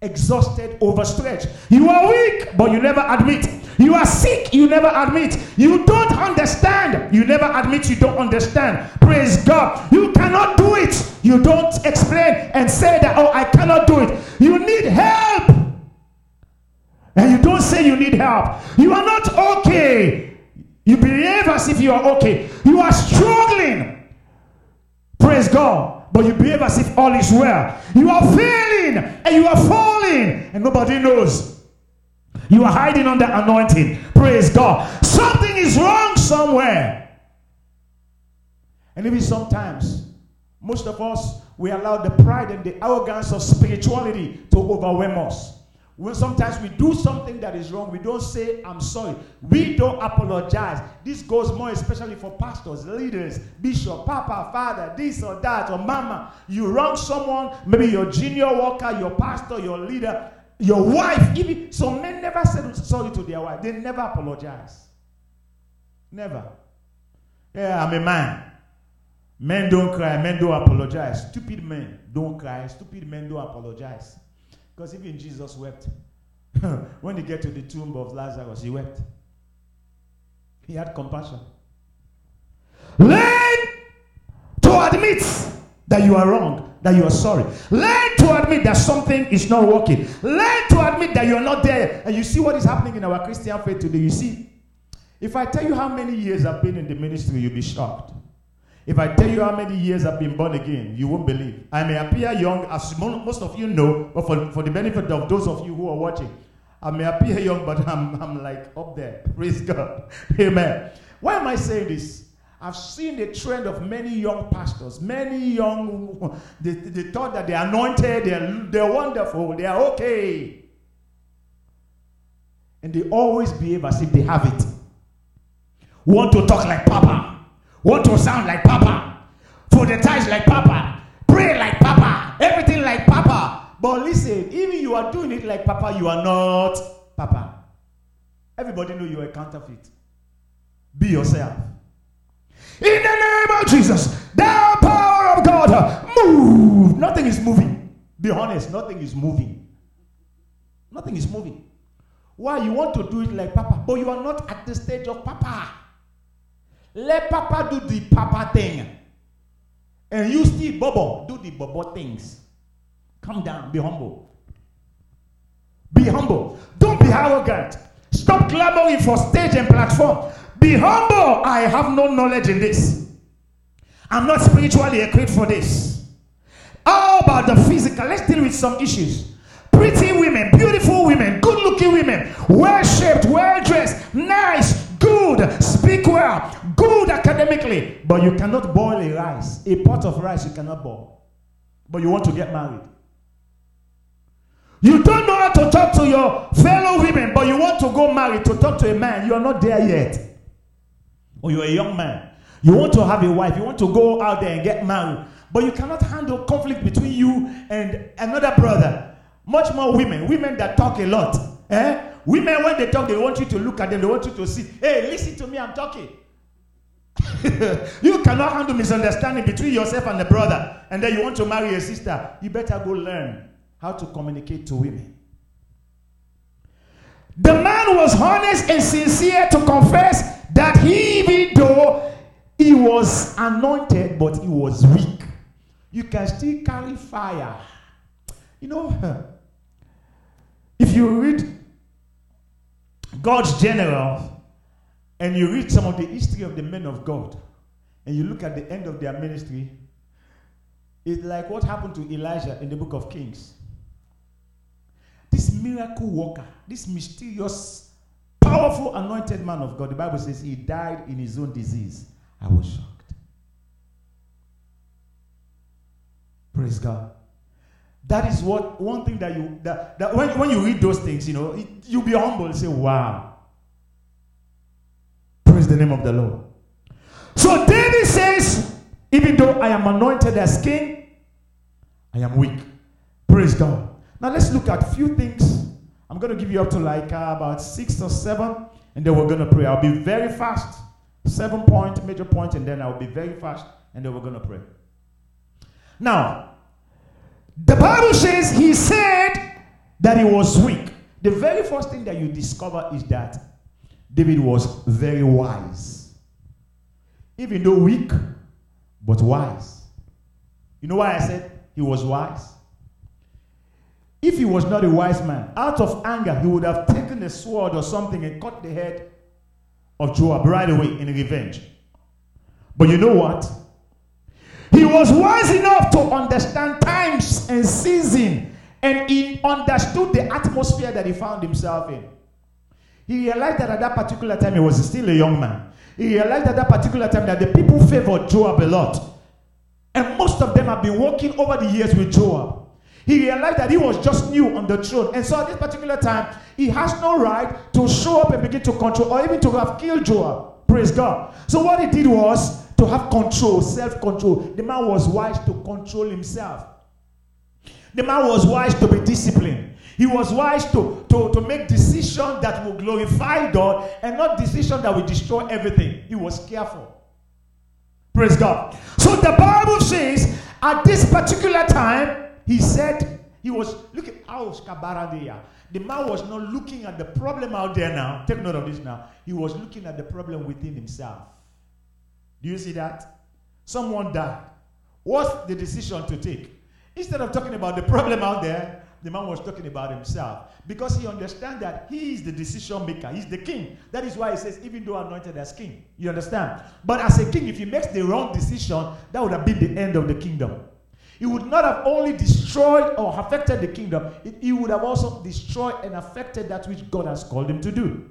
Exhausted, overstretched. You are weak, but you never admit. You are sick, you never admit. You don't understand, you never admit you don't understand. Praise God. You cannot do it. You don't explain and say that, oh, I cannot do it. You need help. And you don't say you need help. You are not okay. You behave as if you are okay. You are struggling. Praise God. But you behave as if all is well. You are failing and you are falling and nobody knows. You are hiding under anointing. Praise God. Something is wrong somewhere. And even sometimes, most of us, we allow the pride and the arrogance of spirituality to overwhelm us. When sometimes we do something that is wrong, we don't say, I'm sorry. We don't apologize. This goes more especially for pastors, leaders, bishop, papa, father, this or that, or mama. You wrong someone, maybe your junior worker, your pastor, your leader, your wife. Even some men never said sorry to their wife. They never apologize. Never. Yeah, I'm a man. Men don't cry. Men don't apologize. Stupid men don't cry. Stupid men don't apologize. Because even Jesus wept. When he get to the tomb of Lazarus, he wept. He had compassion. Learn to admit that you are wrong, that you are sorry. Learn to admit that something is not working. Learn to admit that you are not there. And you see what is happening in our Christian faith today. You see, if I tell you how many years I've been in the ministry, you'll be shocked. If I tell you how many years I've been born again, you won't believe. I may appear young, as most of you know, but for the benefit of those of you who are watching, I may appear young, but I'm like up there. Praise God. Amen. Why am I saying this? I've seen the trend of many young pastors, they thought that they're anointed, they're wonderful, they're okay. And they always behave as if they have it. Want to talk like Papa. Want to sound like Papa, photonize like Papa, pray like Papa, everything like Papa. But listen, even you are doing it like Papa, you are not Papa. Everybody know you are a counterfeit. Be yourself. In the name of Jesus, the power of God, move. Nothing is moving. Be honest, nothing is moving. Nothing is moving. Why? You want to do it like Papa, but you are not at the stage of Papa. Let Papa do the Papa thing. And you still, Bobo, do the Bobo things. Calm down. Be humble. Be humble. Don't be arrogant. Stop clamoring for stage and platform. Be humble. I have no knowledge in this. I'm not spiritually equipped for this. How about the physical? Let's deal with some issues. Pretty women, beautiful women, good-looking women, well-shaped, well-dressed, nice, good, speak well, good academically. But you cannot boil a rice. A pot of rice you cannot boil. But you want to get married. You don't know how to talk to your fellow women, but you want to go married to talk to a man. You are not there yet. Or you're a young man. You want to have a wife. You want to go out there and get married. But you cannot handle conflict between you and another brother. Much more women. Women that talk a lot. Women, when they talk, they want you to look at them. They want you to see. Hey, listen to me. I'm talking. You cannot handle misunderstanding between yourself and the brother. And then you want to marry a sister. You better go learn how to communicate to women. The man was honest and sincere to confess that he, even though he was anointed, but he was weak. You can still carry fire. You know, if you read God's general and you read some of the history of the men of God and you look at the end of their ministry, it's like what happened to Elijah in the book of Kings. This miracle worker, this mysterious, powerful, anointed man of God, the Bible says he died in his own disease. I was shocked. Praise God. That is what one thing that you that when you read those things, you know, you'll be humble and say, wow. Praise the name of the Lord. So David says, even though I am anointed as king, I am weak. Praise God. Now let's look at a few things. I'm going to give you up to like about 6 or 7, and then we're going to pray. I'll be very fast. 7 point, major point, and then I'll be very fast, and then we're going to pray. Now, the Bible says he said that he was weak. The very first thing that you discover is that David was very wise. Even though weak, but wise. You know why I said he was wise? If he was not a wise man, out of anger, he would have taken a sword or something and cut the head of Joab right away in revenge. But you know what? He was wise enough to understand times and season, and he understood the atmosphere that he found himself in. He realized that at that particular time, he was still a young man. He realized at that particular time that the people favored Joab a lot. And most of them have been working over the years with Joab. He realized that he was just new on the throne. And so at this particular time, he has no right to show up and begin to control or even to have killed Joab. Praise God. So what he did was to have control, self-control. The man was wise to control himself. The man was wise to be disciplined. He was wise to make decisions that will glorify God and not decisions that will destroy everything. He was careful. Praise God. So the Bible says at this particular time, he said, he was looking out. The man was not looking at the problem out there now. Take note of this now. He was looking at the problem within himself. Do you see that? Someone died. What's the decision to take? Instead of talking about the problem out there, the man was talking about himself. Because he understands that he is the decision maker. He's the king. That is why he says, even though anointed as king. You understand? But as a king, if he makes the wrong decision, that would have been the end of the kingdom. He would not have only destroyed or affected the kingdom. He would have also destroyed and affected that which God has called him to do.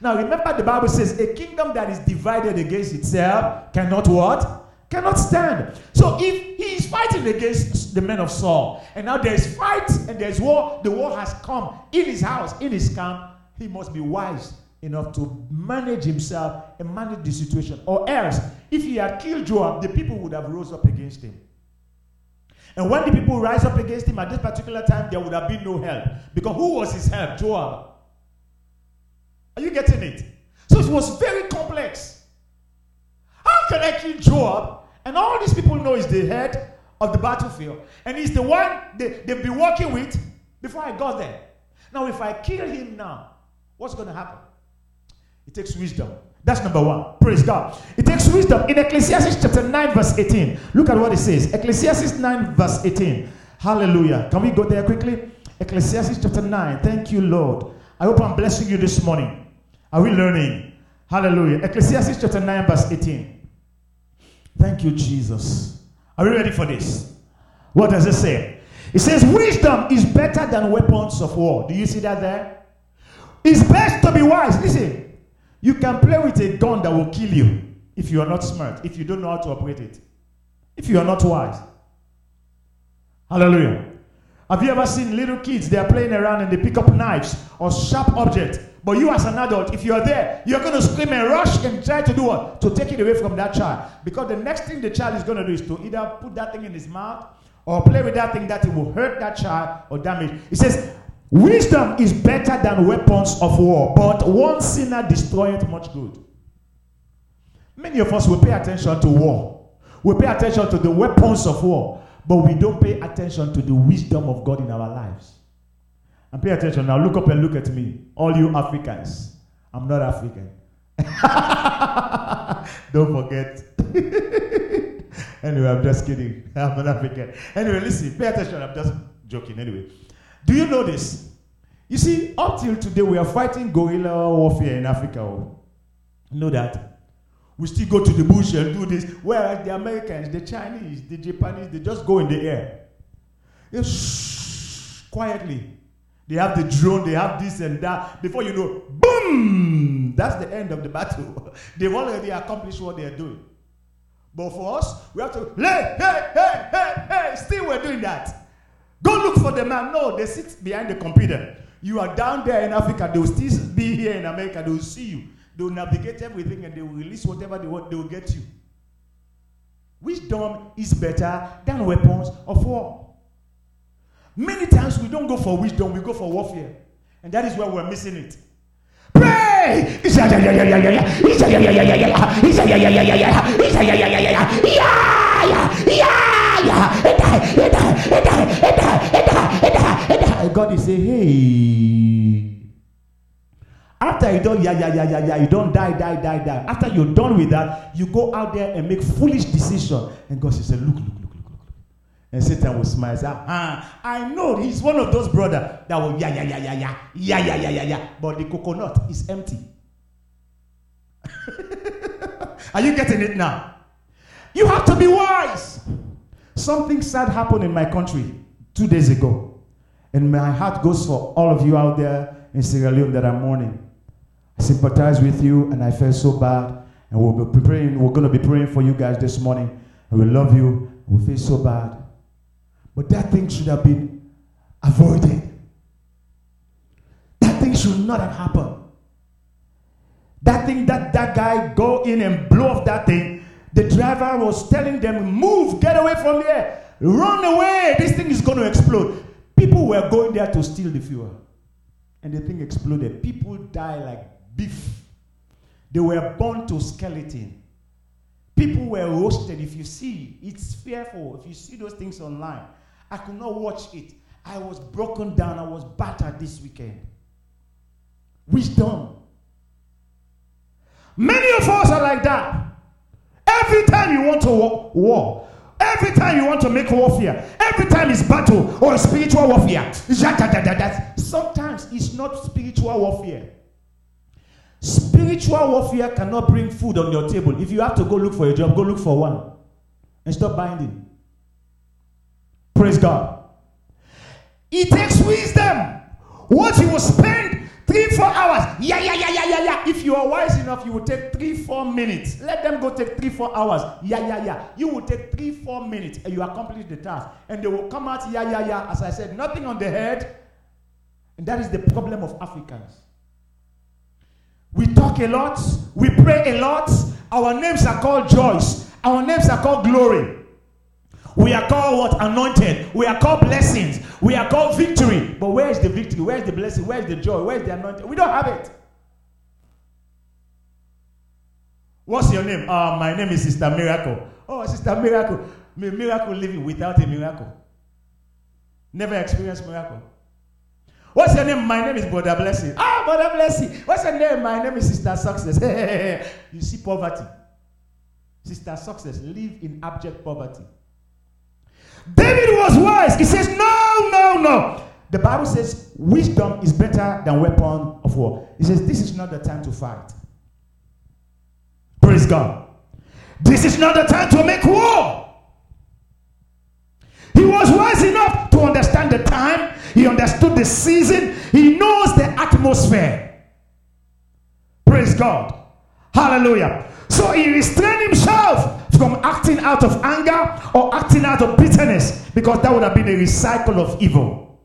Now remember, the Bible says a kingdom that is divided against itself cannot what? Cannot stand. So if he is fighting against the men of Saul, and now there is fight and there is war, the war has come in his house, in his camp, he must be wise enough to manage himself and manage the situation. Or else, if he had killed Joab, the people would have rose up against him. And when the people rise up against him at this particular time, there would have been no help. Because who was his help? Joab. Are you getting it? So it was very complex. How can I kill Joab? And all these people know he's the head of the battlefield. And he's the one they've been working with before I got there. Now if I kill him now, what's going to happen? It takes wisdom. That's number one. Praise God. It takes wisdom. In Ecclesiastes chapter 9 verse 18. Look at what it says. Ecclesiastes 9 verse 18. Hallelujah. Can we go there quickly? Ecclesiastes chapter 9. Thank you, Lord. I hope I'm blessing you this morning. Are we learning? Hallelujah. Ecclesiastes chapter 9 verse 18. Thank you, Jesus. Are we ready for this? What does it say? It says, wisdom is better than weapons of war. Do you see that there? It's best to be wise. Listen, you can play with a gun that will kill you if you are not smart, if you don't know how to operate it, if you are not wise. Hallelujah. Have you ever seen little kids, they are playing around and they pick up knives or sharp objects? But you as an adult, if you are there, you're going to scream and rush and try to do what? To take it away from that child. Because the next thing the child is going to do is to either put that thing in his mouth or play with that thing that it will hurt that child or damage. It says, wisdom is better than weapons of war, but one sinner destroyeth much good. Many of us will pay attention to war. We pay attention to the weapons of war. But we don't pay attention to the wisdom of God in our lives. And pay attention now. Look up and look at me. All you Africans. I'm not African. Don't forget. Anyway, I'm just kidding. I'm not African. Anyway, listen. Pay attention. I'm just joking. Anyway. Do you know this? You see, up till today, we are fighting guerrilla warfare in Africa. You know that? We still go to the bush and do this. Whereas the Americans, the Chinese, the Japanese, they just go in the air. Shh, quietly. They have the drone, they have this and that. Before you know, boom! That's the end of the battle. They've already accomplished what they are doing. But for us, we have to, hey! Still we're doing that. Go look for the man. No, they sit behind the computer. You are down there in Africa. They will still be here in America. They will see you. They will navigate everything and they will release whatever they want. They will get you. Wisdom is better than weapons of war. Many times we don't go for wisdom, we go for warfare. And that is where we're missing it. Pray! God is saying, hey. After you don't, you don't die. After you're done with that, you go out there and make foolish decisions. And God says, look. And Satan will smile. I know he's one of those brothers that will, But the coconut is empty. Are you getting it now? You have to be wise. Something sad happened in my country 2 days ago. And my heart goes for all of you out there in Sierra Leone that are mourning. I sympathize with you, and I felt so bad. And we're going to be praying for you guys this morning. And we love you. We feel so bad. But that thing should have been avoided. That thing should not have happened. That thing, that guy go in and blow off that thing. The driver was telling them, move, get away from here. Run away. This thing is going to explode. People were going there to steal the fuel. And the thing exploded. People die like beef. They were burned to skeleton. People were roasted. If you see, it's fearful. If you see those things online, I could not watch it. I was broken down. I was battered this weekend. Wisdom. Many of us are like that. Every time you want to war, every time you want to make warfare, every time it's battle or spiritual warfare, sometimes it's not spiritual warfare. Spiritual warfare cannot bring food on your table. If you have to go look for a job, go look for one and stop binding. Praise God. It takes wisdom. What you will spend 3-4 hours. If you are wise enough, you will take 3-4 minutes. Let them go take 3-4 hours. You will take 3-4 minutes and you accomplish the task. And they will come out, as I said, nothing on the head. And that is the problem of Africans. We talk a lot. We pray a lot. Our names are called joys. Our names are called glory. We are called what? Anointed. We are called blessings. We are called victory. But where is the victory? Where is the blessing? Where is the joy? Where is the anointing? We don't have it. What's your name? My name is Sister Miracle. Oh, Sister Miracle. Miracle living without a miracle. Never experienced miracle. What's your name? My name is Brother Blessing. Brother Blessing. What's your name? My name is Sister Success. You see poverty. Sister Success live in abject poverty. David was wise. He says, no. The Bible says wisdom is better than weapon of war. He says this is not the time to fight. Praise God. This is not the time to make war. He was wise enough to understand the time. He understood the season. He knows the atmosphere. Praise God. Hallelujah. So he restrained himself from acting out of anger or acting out of bitterness, because that would have been a recycle of evil.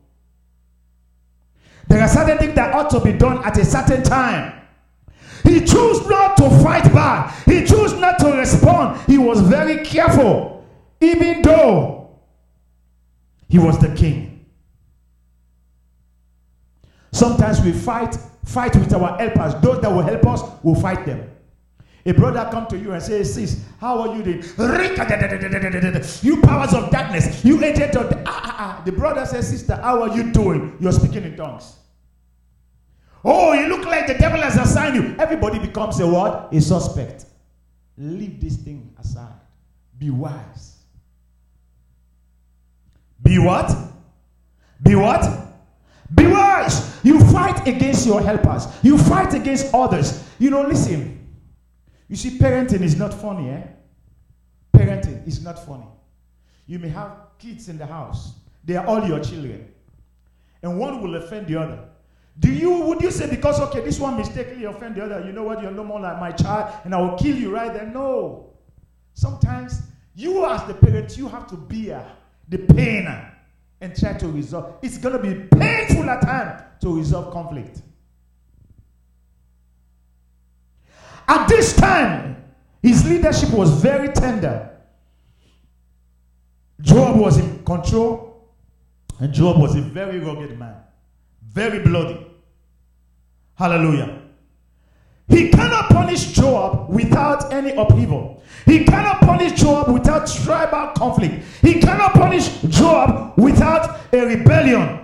There are certain things that ought to be done at a certain time. He chose not to fight back. He chose not to respond. He was very careful, even though he was the king. Sometimes we fight with our helpers. Those that will help us will fight them. A brother come to you and says, "Sis, how are you doing?" You powers of darkness, you agent of the brother says, "Sister, how are you doing?" You're speaking in tongues. "Oh, you look like the devil has assigned you." Everybody becomes a what? A suspect. Leave this thing aside. Be wise. Be what? Be what? Be wise. You fight against your helpers. You fight against others. You know, listen. You see, parenting is not funny, eh? Parenting is not funny. You may have kids in the house. They are all your children. And one will offend the other. Would you say, because, okay, this one mistakenly offend the other, you know what, you're no more like my child, and I will kill you right there? No. Sometimes, you as the parent, you have to bear the pain and try to resolve. It's going to be painful at times to resolve conflict. At this time, his leadership was very tender. Joab was in control, and Joab was a very rugged man. Very bloody. Hallelujah. He cannot punish Joab without any upheaval. He cannot punish Joab without tribal conflict. He cannot punish Joab without a rebellion.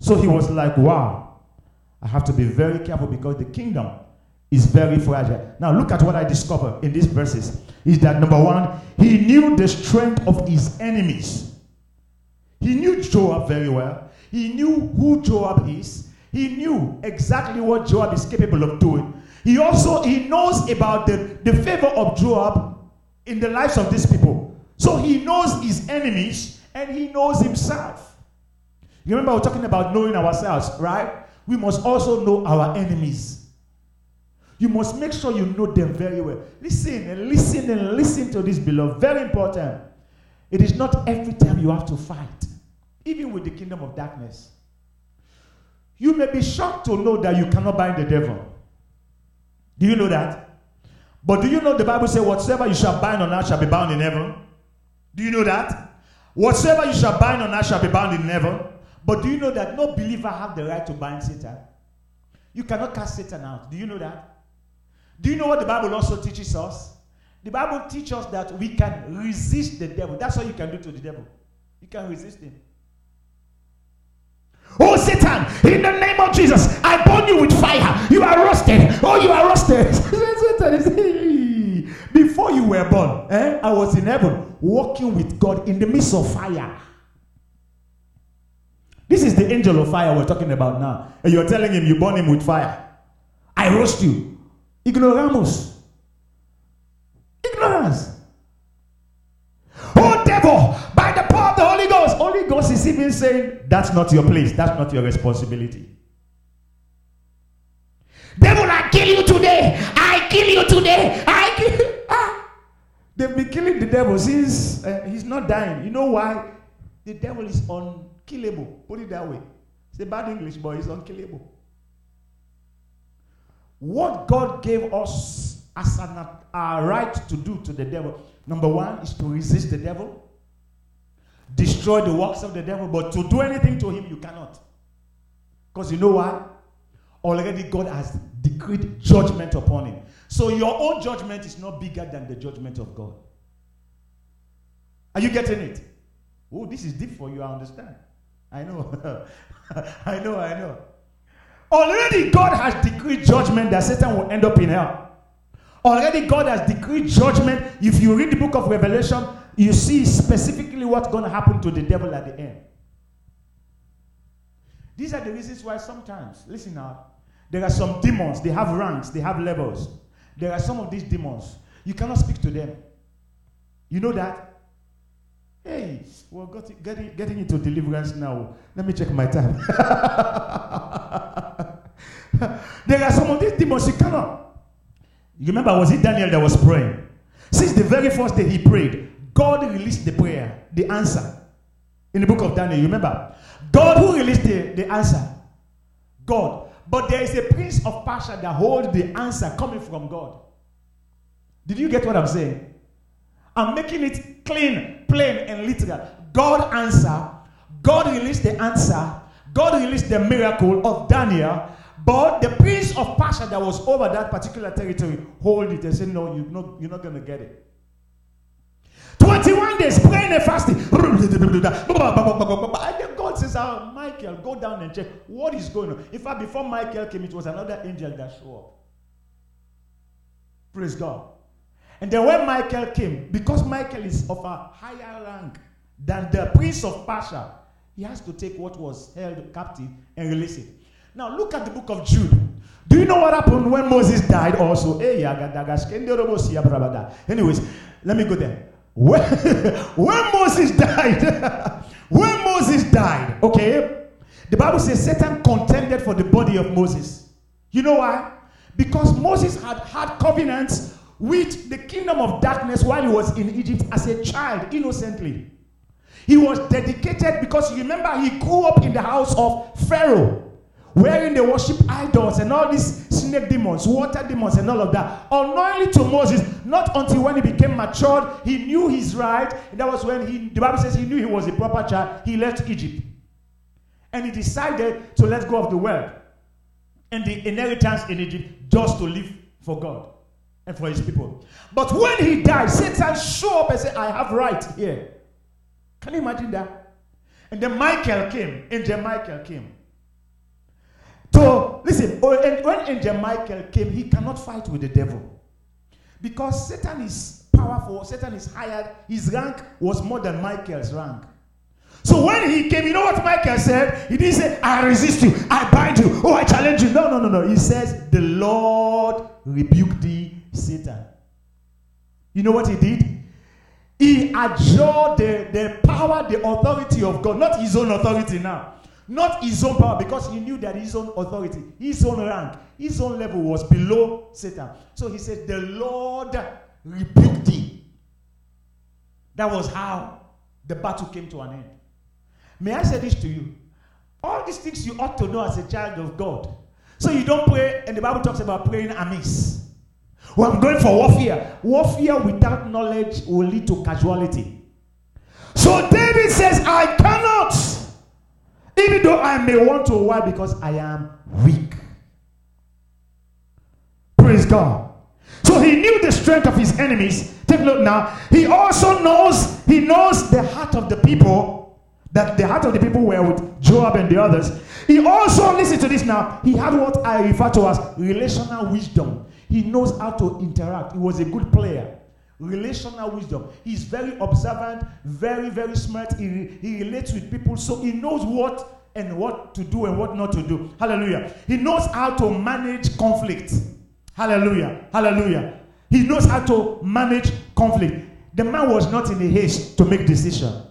So he was like, wow, I have to be very careful because the kingdom is very fragile. Now look at what I discovered in these verses. Is that number one, he knew the strength of his enemies. He knew Joab very well. He knew who Joab is. He knew exactly what Joab is capable of doing. He knows about the favor of Joab in the lives of these people. So he knows his enemies and he knows himself. You remember we're talking about knowing ourselves, right? We must also know our enemies. You must make sure you know them very well. Listen to this, beloved. Very important. It is not every time you have to fight. Even with the kingdom of darkness, you may be shocked to know that you cannot bind the devil. Do you know that? But do you know the Bible says, whatsoever you shall bind on earth shall be bound in heaven? Do you know that? Whatsoever you shall bind on earth shall be bound in heaven. But do you know that no believer has the right to bind Satan? You cannot cast Satan out. Do you know that? Do you know what the Bible also teaches us? The Bible teaches us that we can resist the devil. That's all you can do to the devil. You can resist him. Oh, Satan, in the name of Jesus, I burn you with fire. You are roasted. Oh, you are roasted. Before you were born, I was in heaven, walking with God in the midst of fire. This is the angel of fire we're talking about now. And you're telling him you burn him with fire. I roast you. Ignoramus. Ignorance. Oh, devil, by the power of the Holy Ghost. Holy Ghost is even saying, that's not your place. That's not your responsibility. Devil, I kill you today. I kill you today. I kill you. Ah. They've been killing the devil since he's not dying. You know why? The devil is unkillable. Put it that way. It's a bad English, but he's unkillable. What God gave us as our right to do to the devil, number one, is to resist the devil, destroy the works of the devil, but to do anything to him, you cannot. Because you know why? Already God has decreed judgment upon him. So your own judgment is not bigger than the judgment of God. Are you getting it? Oh, this is deep for you, I understand. I know. I know. Already God has decreed judgment that Satan will end up in hell. Already God has decreed judgment. If you read the book of Revelation, you see specifically what's going to happen to the devil at the end. These are the reasons why sometimes, listen now, there are some demons, they have ranks, they have levels. There are some of these demons. You cannot speak to them. You know that? Hey, we're getting into deliverance now. Let me check my time. There are some of these demons you cannot. You remember, was it Daniel that was praying? Since the very first day he prayed, God released the prayer, the answer. In the book of Daniel, you remember? God who released the answer. God. But there is a prince of Persia that holds the answer coming from God. Did you get what I'm saying? I'm making it clean, plain, and literal. God answer. God released the answer. God released the miracle of Daniel. But the prince of Persia that was over that particular territory hold it and said, no, you're not going to get it. 21 days praying and fasting. And God says, oh, Michael, go down and check what is going on. In fact, before Michael came, it was another angel that showed up. Praise God. And then when Michael came, because Michael is of a higher rank than the prince of Persia, he has to take what was held captive and release it. Now look at the book of Jude. Do you know what happened when Moses died also? Anyways, let me go there. When Moses died, okay, the Bible says Satan contended for the body of Moses. You know why? Because Moses had covenants with the kingdom of darkness while he was in Egypt as a child, innocently. He was dedicated because, remember, he grew up in the house of Pharaoh, wherein they worship idols and all these snake demons, water demons, and all of that. Unknowingly to Moses, not until when he became matured, he knew his right. And that was when the Bible says he knew he was a proper child. He left Egypt. And he decided to let go of the world and the inheritance in Egypt just to live for God and for his people. But when he died, Satan showed up and said, I have right here. Can you imagine that? And then Michael came. Angel Michael came. So, listen, when Angel Michael came, he cannot fight with the devil. Because Satan is powerful, Satan is higher, his rank was more than Michael's rank. So when he came, you know what Michael said? He didn't say, I resist you, I bind you, oh, I challenge you. No. He says, the Lord rebuked thee, Satan. You know what he did? He adjured the power, the authority of God, not his own authority now. Not his own power, because he knew that his own authority, his own rank, his own level was below Satan. So he said, the Lord rebuked thee. That was how the battle came to an end. May I say this to you? All these things you ought to know as a child of God. So you don't pray, and the Bible talks about praying amiss. Well, I'm going for warfare. Warfare without knowledge will lead to casualty. So David says, I cannot. Even though I may want to, why? Because I am weak. Praise God. So he knew the strength of his enemies. Take a look now. He also knows, he knows the heart of the people, that the heart of the people were with Joab and the others. He also, listen to this now, he had what I refer to as relational wisdom. He knows how to interact. He was a good player. Relational wisdom. He's very observant, very, very smart. He relates with people, so he knows what and what to do and what not to do. Hallelujah. He knows how to manage conflict. Hallelujah. Hallelujah. He knows how to manage conflict. The man was not in a haste to make decision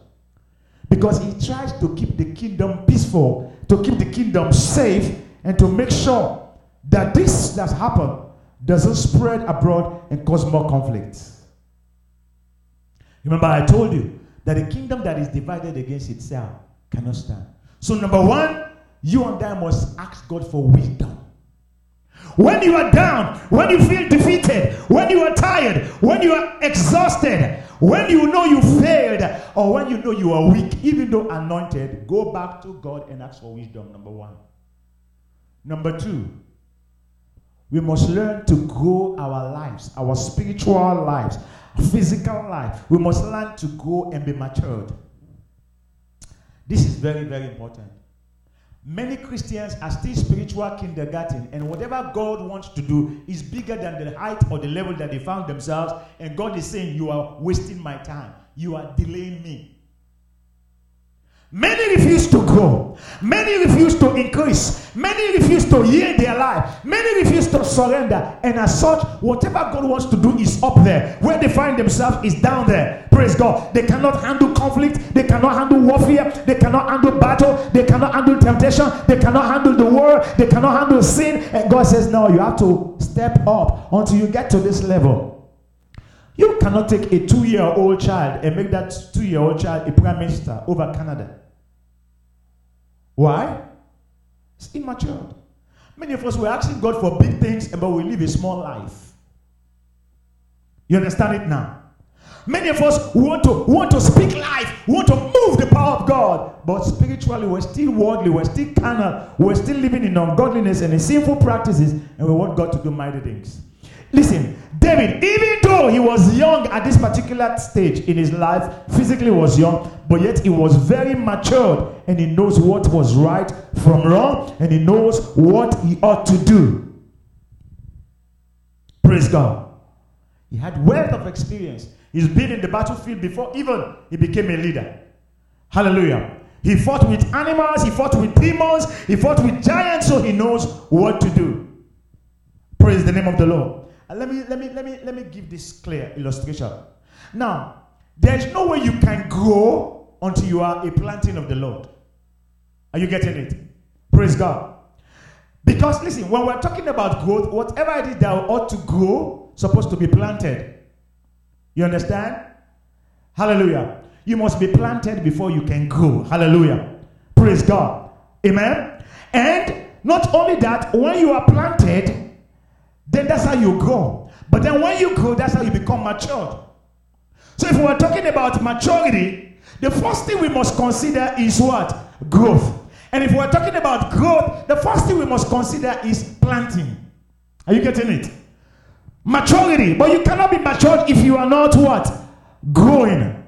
because he tries to keep the kingdom peaceful, to keep the kingdom safe, and to make sure that this that's happened doesn't spread abroad and cause more conflict. Remember, I told you that a kingdom that is divided against itself cannot stand. So, number one, you and I must ask God for wisdom. When you are down, when you feel defeated, when you are tired, when you are exhausted, when you know you failed, or when you know you are weak, even though anointed, go back to God and ask for wisdom, number one. Number two, we must learn to grow our lives, our spiritual lives, physical life. We must learn to grow and be matured. This is very, very important. Many Christians are still spiritual kindergarten, and whatever God wants to do is bigger than the height or the level that they found themselves, and God is saying, you are wasting my time. You are delaying me. Many refuse to grow. Many refuse to increase. Many refuse to yield their life. Many refuse to surrender. And as such, whatever God wants to do is up there. Where they find themselves is down there. Praise God. They cannot handle conflict. They cannot handle warfare. They cannot handle battle. They cannot handle temptation. They cannot handle the world. They cannot handle sin. And God says, no, you have to step up until you get to this level. You cannot take a 2-year-old child and make that 2-year-old child a prime minister over Canada. Why? It's immature. Many of us were asking God for big things, but we live a small life. You understand it now? Many of us want to speak life, want to move the power of God, but spiritually we're still worldly, we're still carnal, we're still living in ungodliness and in sinful practices, and we want God to do mighty things. Listen, David, even though he was young at this particular stage in his life, physically was young, but yet he was very matured, and he knows what was right from wrong, and he knows what he ought to do. Praise God. He had wealth of experience. He's been in the battlefield before even he became a leader. Hallelujah. He fought with animals, he fought with demons, he fought with giants, so he knows what to do. Praise the name of the Lord. Let me give this clear illustration. Now, there is no way you can grow until you are a planting of the Lord. Are you getting it? Praise God. Because listen, when we're talking about growth, whatever it is that ought to grow, supposed to be planted. You understand? Hallelujah. You must be planted before you can grow. Hallelujah. Praise God. Amen. And not only that, when you are planted, then that's how you grow. But then when you grow, that's how you become matured. So if we're talking about maturity, the first thing we must consider is what? Growth. And if we're talking about growth, the first thing we must consider is planting. Are you getting it? Maturity. But you cannot be matured if you are not what? Growing.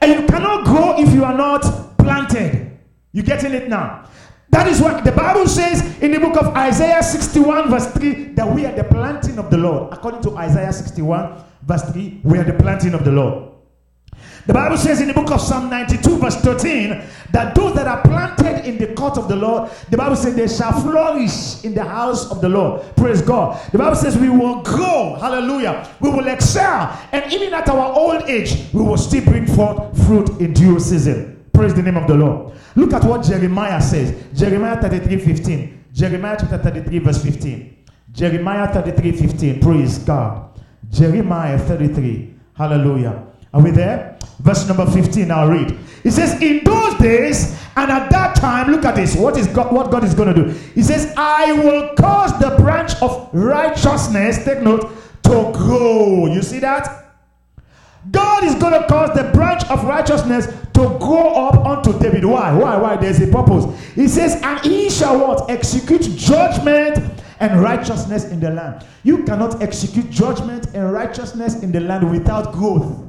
And you cannot grow if you are not planted. You getting it now? That is what the Bible says in the book of Isaiah 61 verse 3, that we are the planting of the Lord. According to Isaiah 61 verse 3, we are the planting of the Lord. The Bible says in the book of Psalm 92 verse 13, that those that are planted in the court of the Lord, the Bible says they shall flourish in the house of the Lord. Praise God. The Bible says we will grow. Hallelujah. We will excel. And even at our old age, we will still bring forth fruit in due season. Praise the name of the Lord. Look at what Jeremiah says. Jeremiah 33:15. Jeremiah chapter 33 verse 15. Jeremiah 33:15. Praise God. Jeremiah 33. Hallelujah. Are we there? Verse number 15, I'll read. It says, in those days and at that time, look at this. What God is going to do? He says, I will cause the branch of righteousness, take note, to grow. You see that? God is going to cause the branch of righteousness to grow up unto David. Why? There's a purpose. He says, and he shall what? Execute judgment and righteousness in the land. You cannot execute judgment and righteousness in the land without growth,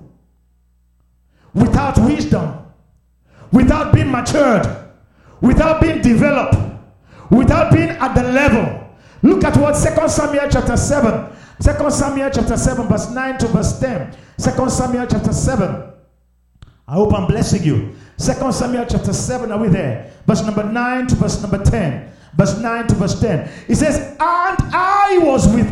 without wisdom, without being matured, without being developed, without being at the level. Look at what 2 Samuel chapter 7. 2 Samuel chapter 7 verse 9 to verse 10. 2 Samuel chapter 7. I hope I'm blessing you. 2 Samuel chapter 7, are we there? Verse number 9 to verse number 10. Verse 9 to verse 10. It says, and I was with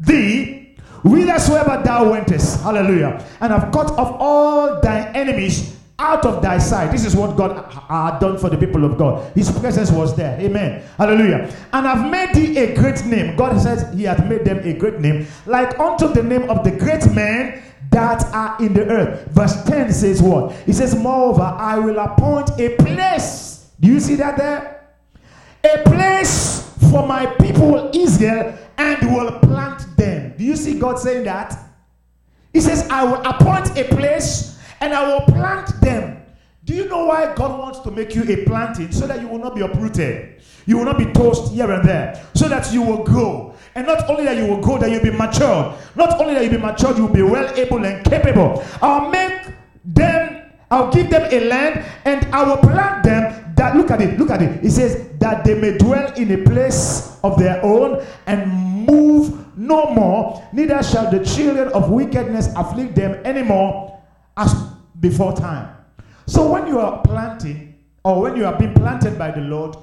thee whithersoever thou wentest. Hallelujah. And I've cut off all thy enemies out of thy sight. This is what God had done for the people of God. His presence was there. Amen. Hallelujah. And I've made thee a great name. God says he had made them a great name, like unto the name of the great men that are in the earth. Verse 10 says what? It says, moreover, I will appoint a place. Do you see that there? A place for my people Israel, and will plant them. Do you see God saying that? He says, I will appoint a place and I will plant them. Do you know why God wants to make you a planting? So that you will not be uprooted. You will not be tossed here and there. So that you will grow. And not only that you will grow, that you will be matured. Not only that you will be matured, you will be well able and capable. I'll give them a land, and I will plant them. That, look at it. It says, that they may dwell in a place of their own, and move no more. Neither shall the children of wickedness afflict them anymore, as before time. So when you are planting, or when you are being planted by the Lord,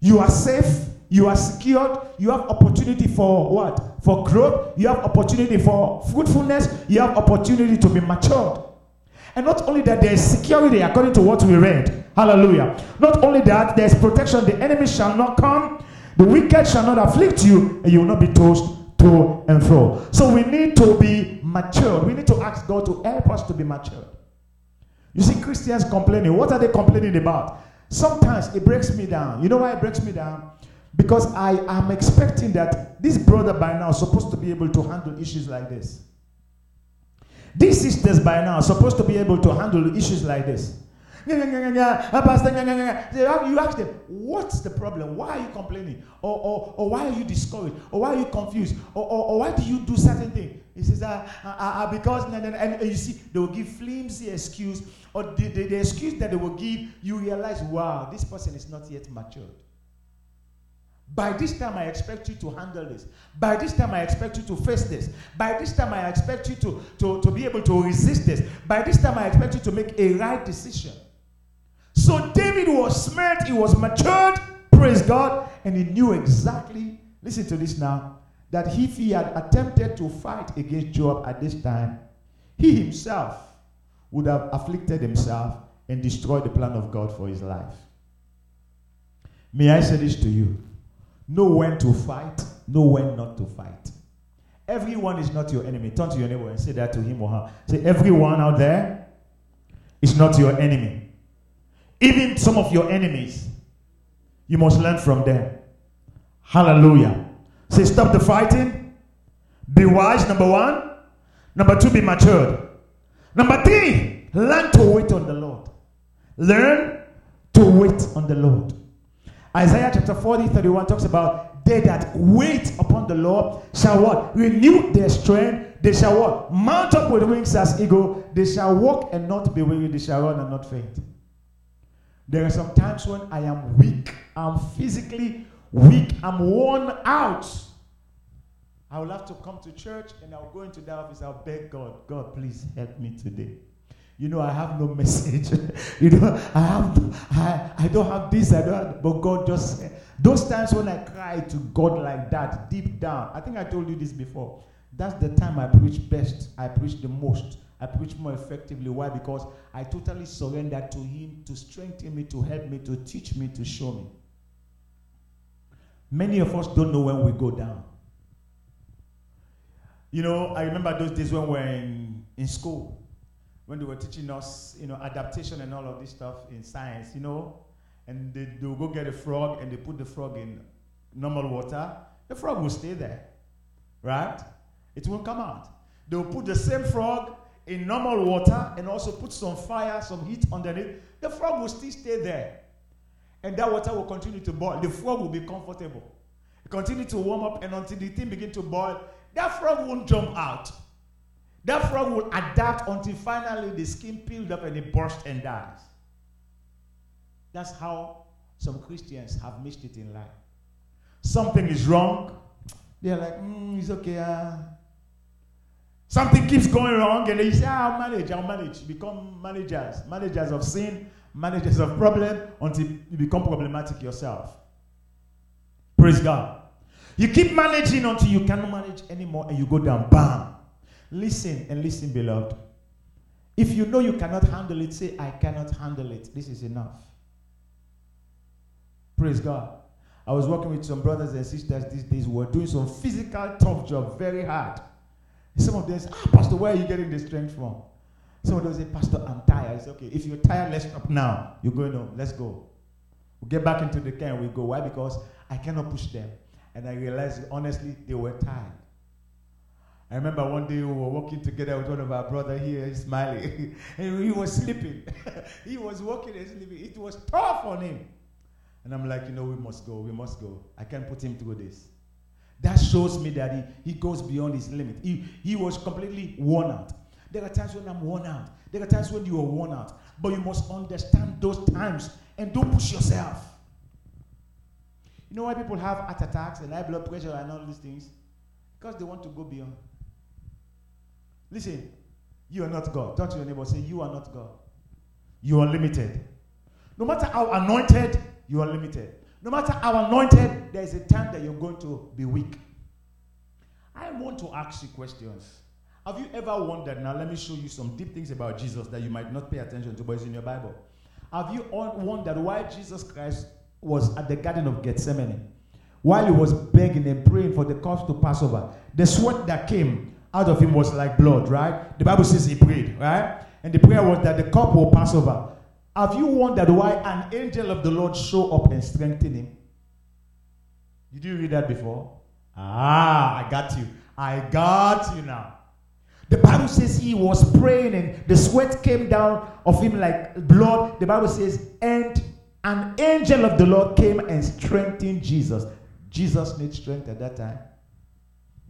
you are safe, you are secured, you have opportunity for what? For growth, you have opportunity for fruitfulness, you have opportunity to be matured. And not only that, there is security according to what we read. Hallelujah. Not only that, there is protection. The enemy shall not come. The wicked shall not afflict you. And you will not be tossed to and fro. So we need to be matured. We need to ask God to help us to be matured. You see, Christians complaining. What are they complaining about? Sometimes it breaks me down. You know why it breaks me down? Because I am expecting that this brother by now is supposed to be able to handle issues like this. These sisters by now are supposed to be able to handle issues like this. You ask them, what's the problem? Why are you complaining? Or why are you discouraged? Or why are you confused? Or why do you do certain things? He says, because, and you see, they will give flimsy excuse, or the excuse that they will give, you realize, wow, this person is not yet matured. By this time, I expect you to handle this. By this time, I expect you to face this. By this time, I expect you to be able to resist this. By this time, I expect you to make a right decision. So David was smart, he was matured, praise God, and he knew exactly, listen to this now, that if he had attempted to fight against Joab at this time, he himself would have afflicted himself and destroyed the plan of God for his life. May I say this to you? Know when to fight, know when not to fight. Everyone is not your enemy. Turn to your neighbor and say that to him or her. Say, everyone out there is not your enemy. Even some of your enemies, you must learn from them. Hallelujah. Say, stop the fighting. Be wise, number one. Number two, be matured. Number three, learn to wait on the Lord. Learn to wait on the Lord. Isaiah chapter 40:31 talks about they that wait upon the Lord shall what? Renew their strength. They shall what? Mount up with wings as eagle. They shall walk and not be weary. They shall run and not faint. There are some times when I am weak. I'm physically weak. I'm worn out. I will have to come to church and I'll go into that office. I'll beg God, God, please help me today. You know, I have no message. You know, I don't have this. I don't have, but God just, those times when I cry to God like that, deep down, I think I told you this before. That's the time I preach best. I preach the most. I preach more effectively. Why? Because I totally surrender to Him to strengthen me, to help me, to teach me, to show me. Many of us don't know when we go down. You know, I remember those days when we were in school. When they were teaching us, you know, adaptation and all of this stuff in science, you know, and they would go get a frog and they put the frog in normal water, the frog will stay there, right? It won't come out. They will put the same frog in normal water and also put some fire, some heat underneath, the frog will still stay there. And that water will continue to boil. The frog will be comfortable. It continue to warm up, and until the thing begins to boil, that frog won't jump out. That frog will adapt until finally the skin peeled up and it bursts and dies. That's how some Christians have missed it in life. Something is wrong. They're like, it's okay. Something keeps going wrong and they say, I'll manage. Become managers. Managers of sin, managers of problem, until you become problematic yourself. Praise God. You keep managing until you cannot manage anymore and you go down. Bam. Listen, beloved. If you know you cannot handle it, say, I cannot handle it. This is enough. Praise God. I was working with some brothers and sisters these days who were doing some physical tough job, very hard. Some of them say, Pastor, where are you getting the strength from? Some of them say, Pastor, I'm tired. It's okay. If you're tired, let's stop now. You're going home. Let's go. We'll get back into the car and we go. Why? Because I cannot push them. And I realized, honestly, they were tired. I remember one day we were walking together with one of our brothers here, smiling, and he was sleeping. He was walking and sleeping. It was tough on him. And I'm like, we must go. I can't put him through this. That shows me that he goes beyond his limit. He was completely worn out. There are times when I'm worn out. There are times when you are worn out. But you must understand those times and don't push yourself. You know why people have heart attacks and high blood pressure and all these things? Because they want to go beyond. Listen, you are not God. Turn to your neighbor and say, you are not God. You are limited. No matter how anointed, you are limited. No matter how anointed, there is a time that you're going to be weak. I want to ask you questions. Have you ever wondered? Now let me show you some deep things about Jesus that you might not pay attention to, but it's in your Bible. Have you wondered why Jesus Christ was at the Garden of Gethsemane? While he was begging and praying for the cup to pass over, the sweat that came out of him was like blood, right? The Bible says he prayed, right? And the prayer was that the cup will pass over. Have you wondered why an angel of the Lord showed up and strengthened him? Did you read that before? I got you. I got you now. The Bible says he was praying and the sweat came down of him like blood. The Bible says, and an angel of the Lord came and strengthened Jesus. Jesus needs strength at that time.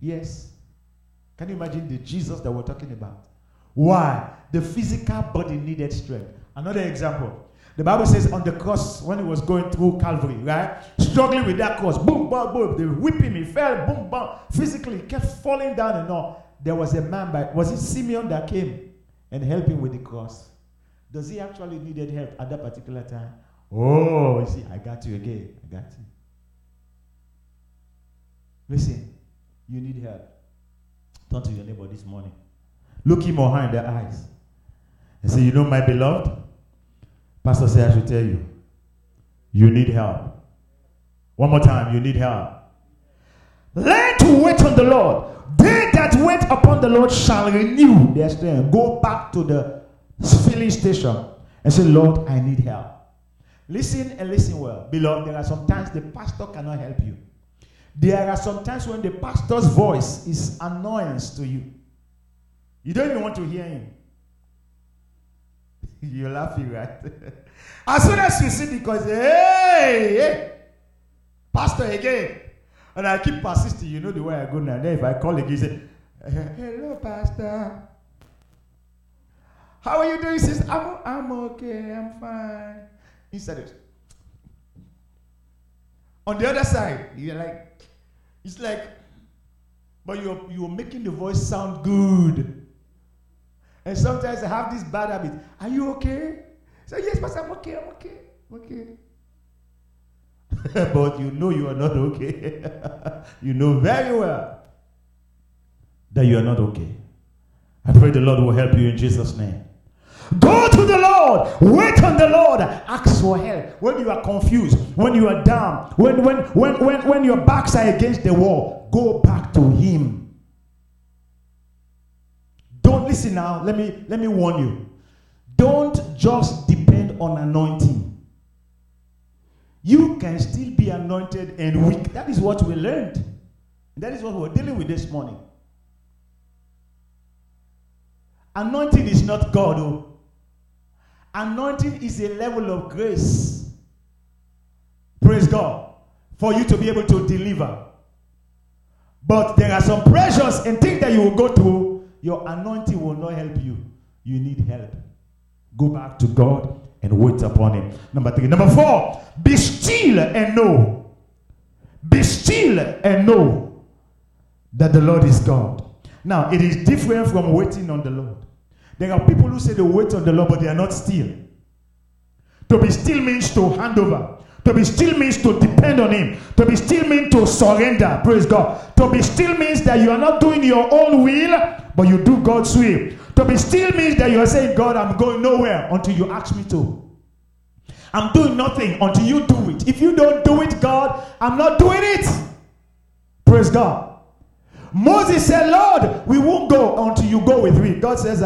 Yes. Can you imagine the Jesus that we're talking about? Why? The physical body needed strength. Another example. The Bible says on the cross, when he was going through Calvary, right? Struggling with that cross. Boom, boom, boom. They whipped him. He fell. Boom, boom. Physically, he kept falling down and all. There was a man was it Simeon that came and helped him with the cross? Does he actually needed help at that particular time? Oh, you see, I got you again. I got you. Listen, you need help. Turn to your neighbor this morning. Look him or her in the eyes. And say, you know, my beloved, pastor said I should tell you, you need help. One more time, you need help. Learn to wait on the Lord. They that wait upon the Lord shall renew their strength. Go back to the filling station and say, Lord, I need help. Listen and listen well. Beloved, there are some times the pastor cannot help you. There are some times when the pastor's voice is annoyance to you. You don't even want to hear him. You're laughing, right? As soon as you see the cause, hey, pastor again. And I keep persisting. You know the way I go now. Then if I call again, you say, hello, pastor. How are you doing, sister? I'm okay. I'm fine. He said it. On the other side, you're like, it's like, but you're making the voice sound good. And sometimes I have this bad habit. Are you okay? So yes, pastor, I'm okay. But you know you are not okay. You know very well that you are not okay. I pray the Lord will help you in Jesus' name. Go to the Lord. Wait on the Lord. Ask for help. When you are confused, when you are down, when your backs are against the wall, go back to him. Don't listen now. Let me warn you. Don't just depend on anointing. You can still be anointed and weak. That is what we learned. That is what we're dealing with this morning. Anointing is not God. Oh. Anointing is a level of grace. Praise God. For you to be able to deliver. But there are some pressures and things that you will go through. Your anointing will not help you. You need help. Go back to God and wait upon him. Number 3. Number 4. Be still and know. Be still and know that the Lord is God. Now, it is different from waiting on the Lord. There are people who say they wait on the Lord, but they are not still. To be still means to hand over. To be still means to depend on him. To be still means to surrender. Praise God. To be still means that you are not doing your own will, but you do God's will. To be still means that you are saying, God, I'm going nowhere until you ask me to. I'm doing nothing until you do it. If you don't do it, God, I'm not doing it. Praise God. Moses said, Lord, we won't go until you go with me. God says,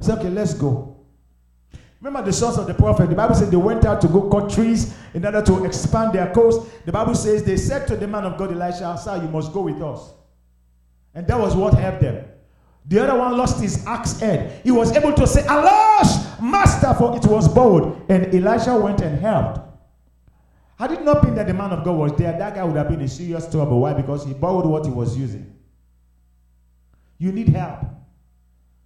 it's okay, let's go. Remember the sons of the prophet. The Bible said they went out to go cut trees in order to expand their coast. The Bible says they said to the man of God, Elisha, sir, you must go with us. And that was what helped them. The other one lost his axe head. He was able to say, Alas, master, for it was bold. And Elisha went and helped. Had it not been that the man of God was there, that guy would have been in serious trouble. Why? Because he borrowed what he was using. You need help.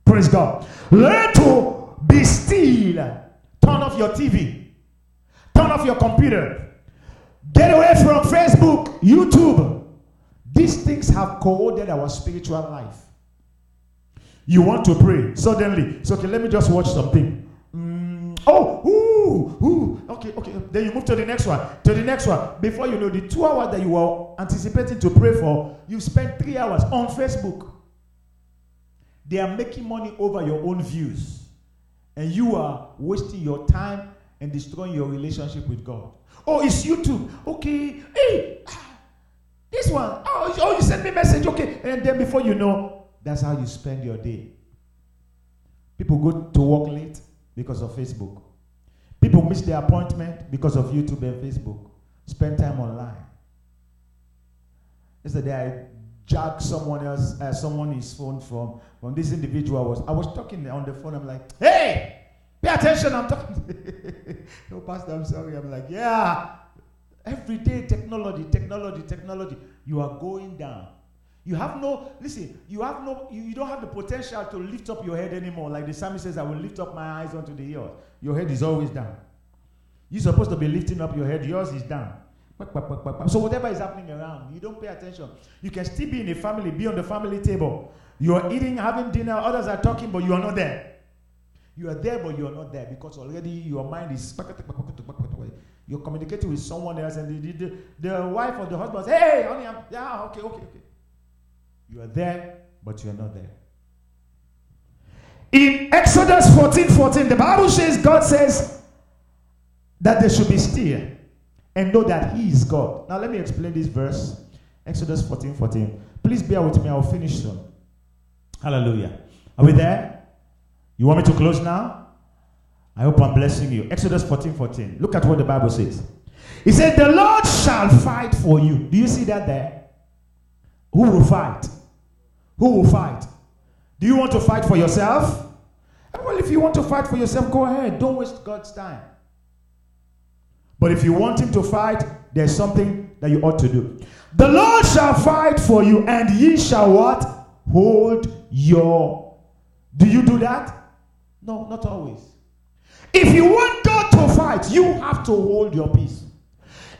Praise God. Learn to be still. Turn off your TV. Turn off your computer. Get away from Facebook, YouTube. These things have corroded our spiritual life. You want to pray. Suddenly. So, okay, let me just watch something. Okay. Then you move to the next one, Before you know, the 2 hours that you were anticipating to pray for, you spent 3 hours on Facebook. They are making money over your own views. And you are wasting your time and destroying your relationship with God. Oh, it's YouTube. Okay. Hey, this one. Oh, you sent me a message. Okay. And then before you know, that's how you spend your day. People go to work late because of Facebook. People miss their appointment because of YouTube and Facebook. Spend time online. Yesterday, I jacked someone's phone from this individual. I was talking on the phone. I'm like, hey, pay attention. I'm talking. No, Pastor, I'm sorry. I'm like, yeah. Every day, technology. You are going down. You don't have the potential to lift up your head anymore. Like the psalmist says, I will lift up my eyes unto the hills. Your head is always down. You're supposed to be lifting up your head. Yours is down. So whatever is happening around, you don't pay attention. You can still be in a family, be on the family table. You are eating, having dinner, others are talking, but you are not there. You are there, but you are not there because already your mind is... You're communicating with someone else and the wife or the husband says, hey, honey, okay. You are there, but you are not there. In Exodus 14:14, the Bible says, God says that they should be still and know that He is God. Now let me explain this verse. Exodus 14:14. Please bear with me. I'll finish soon. Hallelujah. Are we there? You want me to close now? I hope I'm blessing you. Exodus 14:14. Look at what the Bible says. It says, the Lord shall fight for you. Do you see that there? Who will fight? Do you want to fight for yourself? Well, if you want to fight for yourself, go ahead. Don't waste God's time. But if you want Him to fight, there's something that you ought to do. The Lord shall fight for you, and ye shall what? Hold your... Do you do that? No, not always. If you want God to fight, you have to hold your peace.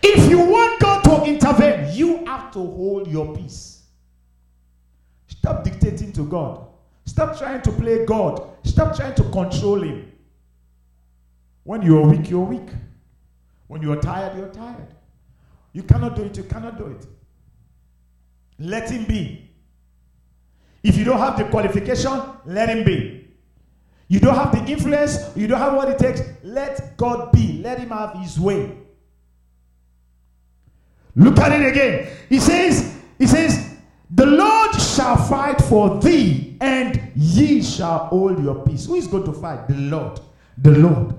If you want God to intervene, you have to hold your peace. Stop dictating to God. Stop trying to play God. Stop trying to control Him. When you are weak, you're weak. When you are tired, you're tired. You cannot do it, Let Him be. If you don't have the qualification, let Him be. You don't have the influence, you don't have what it takes, let God be. Let Him have His way. Look at it again. He says, the Lord shall fight for thee, and ye shall hold your peace. Who is going to fight? The Lord.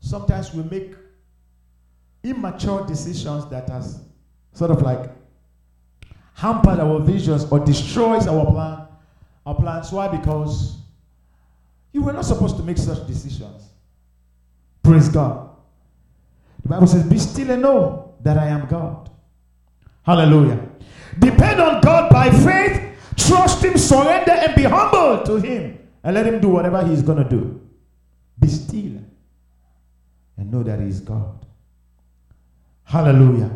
Sometimes we make immature decisions that has sort of like hampered our visions or destroys our plan. Our plans. Why? Because you were not supposed to make such decisions. Praise God. The Bible says, be still and know that I am God. Hallelujah. Depend on God by faith. Trust Him, surrender, and be humble to Him. And let Him do whatever He is going to do. Be still and know that He is God. Hallelujah.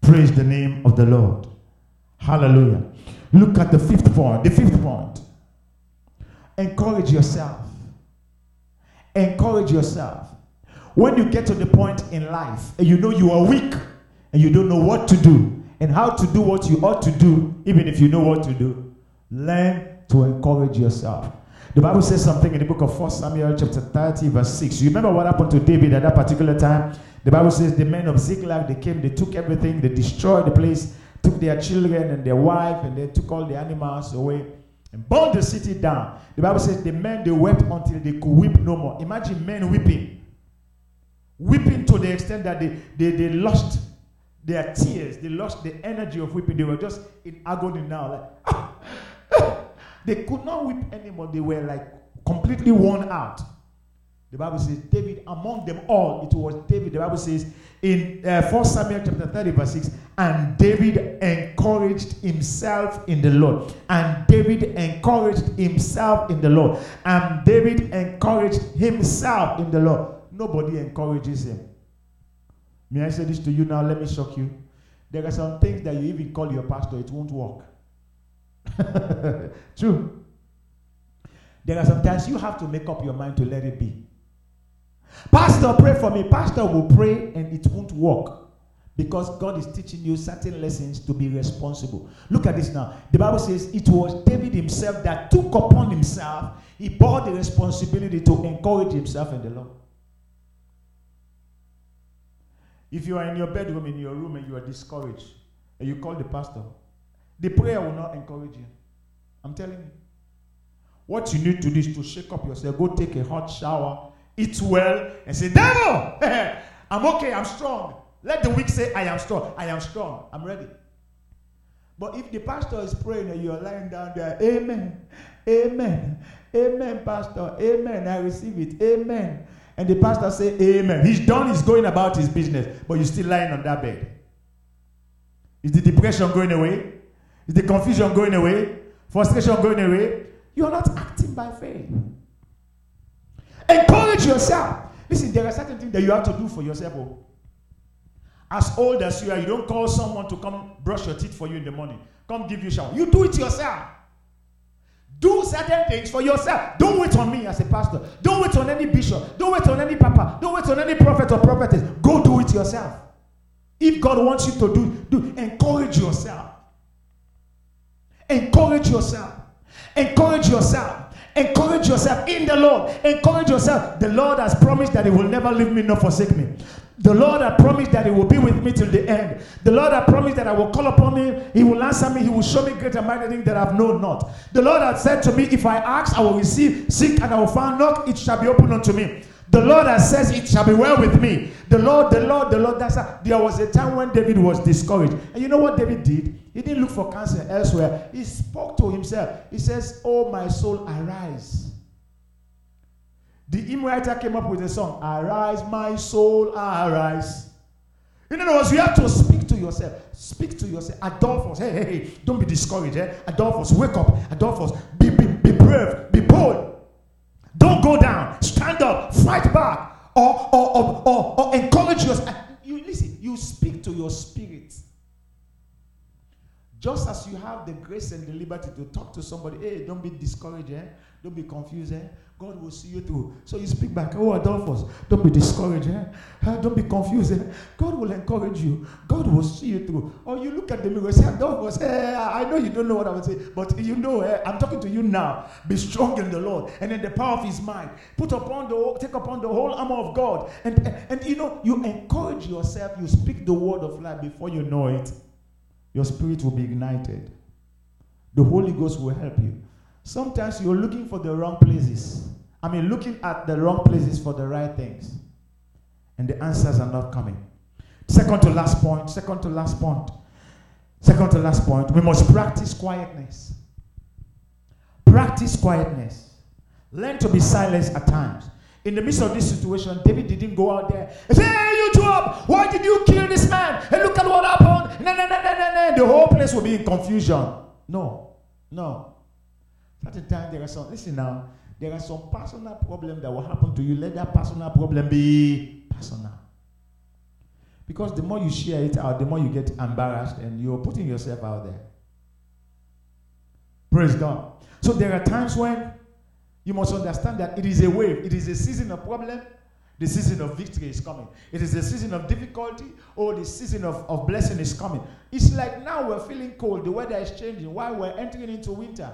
Praise the name of the Lord. Hallelujah. Look at the fifth point. Encourage yourself. When you get to the point in life and you know you are weak, and you don't know what to do and how to do what you ought to do, even if you know what to do, learn to encourage yourself. The Bible says something in the book of 1 Samuel chapter 30 verse 6. You remember what happened to David at that particular time? The Bible says the men of Ziklag, they came, they took everything, they destroyed the place, took their children and their wife, and they took all the animals away and burned the city down. The Bible says the men, they wept until they could weep no more. Imagine men weeping to the extent that they lost their tears, they lost the energy of weeping. They were just in agony now. Like, they could not weep anymore. They were like completely worn out. The Bible says, David, among them all, it was David. The Bible says in 1 Samuel chapter 30 verse 6, and David encouraged himself in the Lord. Nobody encourages him. May I say this to you now? Let me shock you. There are some things that you even call your pastor, it won't work. True. There are some times you have to make up your mind to let it be. Pastor, pray for me. Pastor will pray and it won't work. Because God is teaching you certain lessons to be responsible. Look at this now. The Bible says it was David himself that took upon himself. He bore the responsibility to encourage himself in the Lord. If you are in your bedroom, in your room, and you are discouraged, and you call the pastor, the prayer will not encourage you. I'm telling you. What you need to do is to shake up yourself, go take a hot shower, eat well, and say, devil, I'm okay, I'm strong. Let the weak say, I am strong, I'm ready. But if the pastor is praying and you are lying down there, amen, amen, amen, pastor, amen, I receive it, amen. And the pastor say, amen. He's done, he's going about his business, but you're still lying on that bed. Is the depression going away? Is the confusion going away? Frustration going away? You are not acting by faith. Encourage yourself. Listen, there are certain things that you have to do for yourself. As old as you are, you don't call someone to come brush your teeth for you in the morning. Come give you a shower. You do it yourself. Do certain things for yourself. Don't wait on me as a pastor. Don't wait on any bishop. Don't wait on any papa. Don't wait on any prophet or prophetess. Go do it yourself. If God wants you to do. Encourage yourself. Encourage yourself. Encourage yourself. Encourage yourself in the Lord. Encourage yourself. The Lord has promised that he will never leave me nor forsake me. The Lord has promised that he will be with me till the end. The Lord has promised that I will call upon him. He will answer me. He will show me great and mighty things that I have known not. The Lord has said to me, if I ask, I will receive. Seek and I will find. Knock, it shall be opened unto me. The Lord has said, it shall be well with me. The Lord. That's how. There was a time when David was discouraged. And you know what David did? He didn't look for counsel elsewhere. He spoke to himself. He says, oh, my soul, arise. The hymn writer came up with a song, arise, my soul, arise. In other words, you have to speak to yourself. Speak to yourself. Adolphus, hey, don't be discouraged. Adolphus, wake up. Adolphus, be brave, be bold. Don't go down. Stand up. Fight back. Or encourage yourself. You listen, you speak to your spirit. Just as you have the grace and the liberty to talk to somebody, hey, don't be discouraged, Don't be confused, God will see you through. So you speak back, oh, Adolphus, don't be discouraged, Don't be confused, God will encourage you. God will see you through. Or you look at the mirror and say, Adolphus, I know you don't know what I would say, but you know, I'm talking to you now. Be strong in the Lord and in the power of his might. Take upon the whole armor of God. And you know, you encourage yourself, you speak the word of life before you know it. Your spirit will be ignited. The Holy Ghost will help you. Sometimes you're looking for the wrong places. Looking at the wrong places for the right things. And the answers are not coming. Second to last point. We must practice quietness. Practice quietness. Learn to be silent at times. In the midst of this situation, David didn't go out there and say, hey, you Joab, why did you kill this man? And look at what happened. No. The whole place will be in confusion. No. At the time, there are some personal problems that will happen to you. Let that personal problem be personal. Because the more you share it out, the more you get embarrassed and you're putting yourself out there. Praise God. So there are times when you must understand that it is a wave. It is a season of problem. The season of victory is coming. It is a season of difficulty. Or the season of blessing is coming. It's like now we're feeling cold. The weather is changing. While we're entering into winter.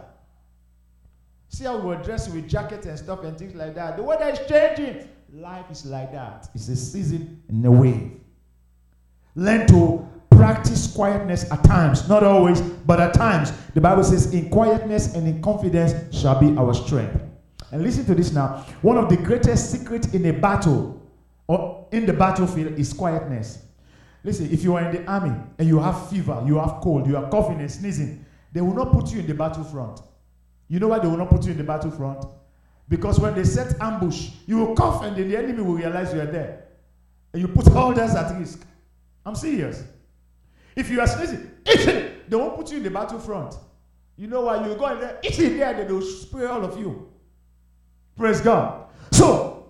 See how we were dressed with jackets and stuff and things like that. The weather is changing. Life is like that. It's a season in a wave. Learn to practice quietness at times. Not always, but at times. The Bible says, in quietness and in confidence shall be our strength. And listen to this now. One of the greatest secrets in a battle or in the battlefield is quietness. Listen, if you are in the army and you have fever, you have cold, you are coughing and sneezing, they will not put you in the battlefront. You know why they will not put you in the battlefront? Because when they set ambush, you will cough and then the enemy will realize you are there. And you put others at risk. I'm serious. If you are sneezing, they won't put you in the battlefront. You know why? You go in there, they will spray all of you. Praise God. So,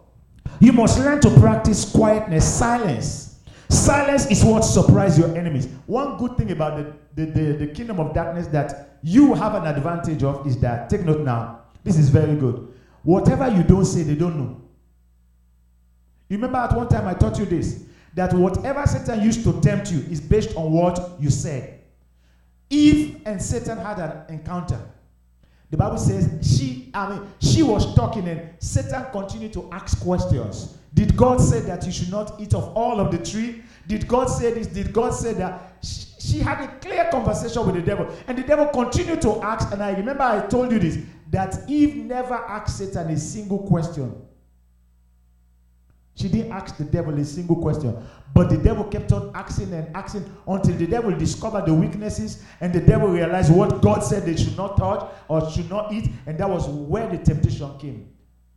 you must learn to practice quietness, silence. Silence is what surprises your enemies. One good thing about the kingdom of darkness that you have an advantage of is that, take note now, this is very good. Whatever you don't say, they don't know. You remember at one time I taught you this, that whatever Satan used to tempt you is based on what you said. Eve and Satan had an encounter. The Bible says she was talking and Satan continued to ask questions. Did God say that you should not eat of all of the tree? Did God say this? Did God say that? She had a clear conversation with the devil. And the devil continued to ask. And I remember I told you this, that Eve never asked Satan a single question. She didn't ask the devil a single question. But the devil kept on asking and asking until the devil discovered the weaknesses and the devil realized what God said they should not touch or should not eat. And that was where the temptation came.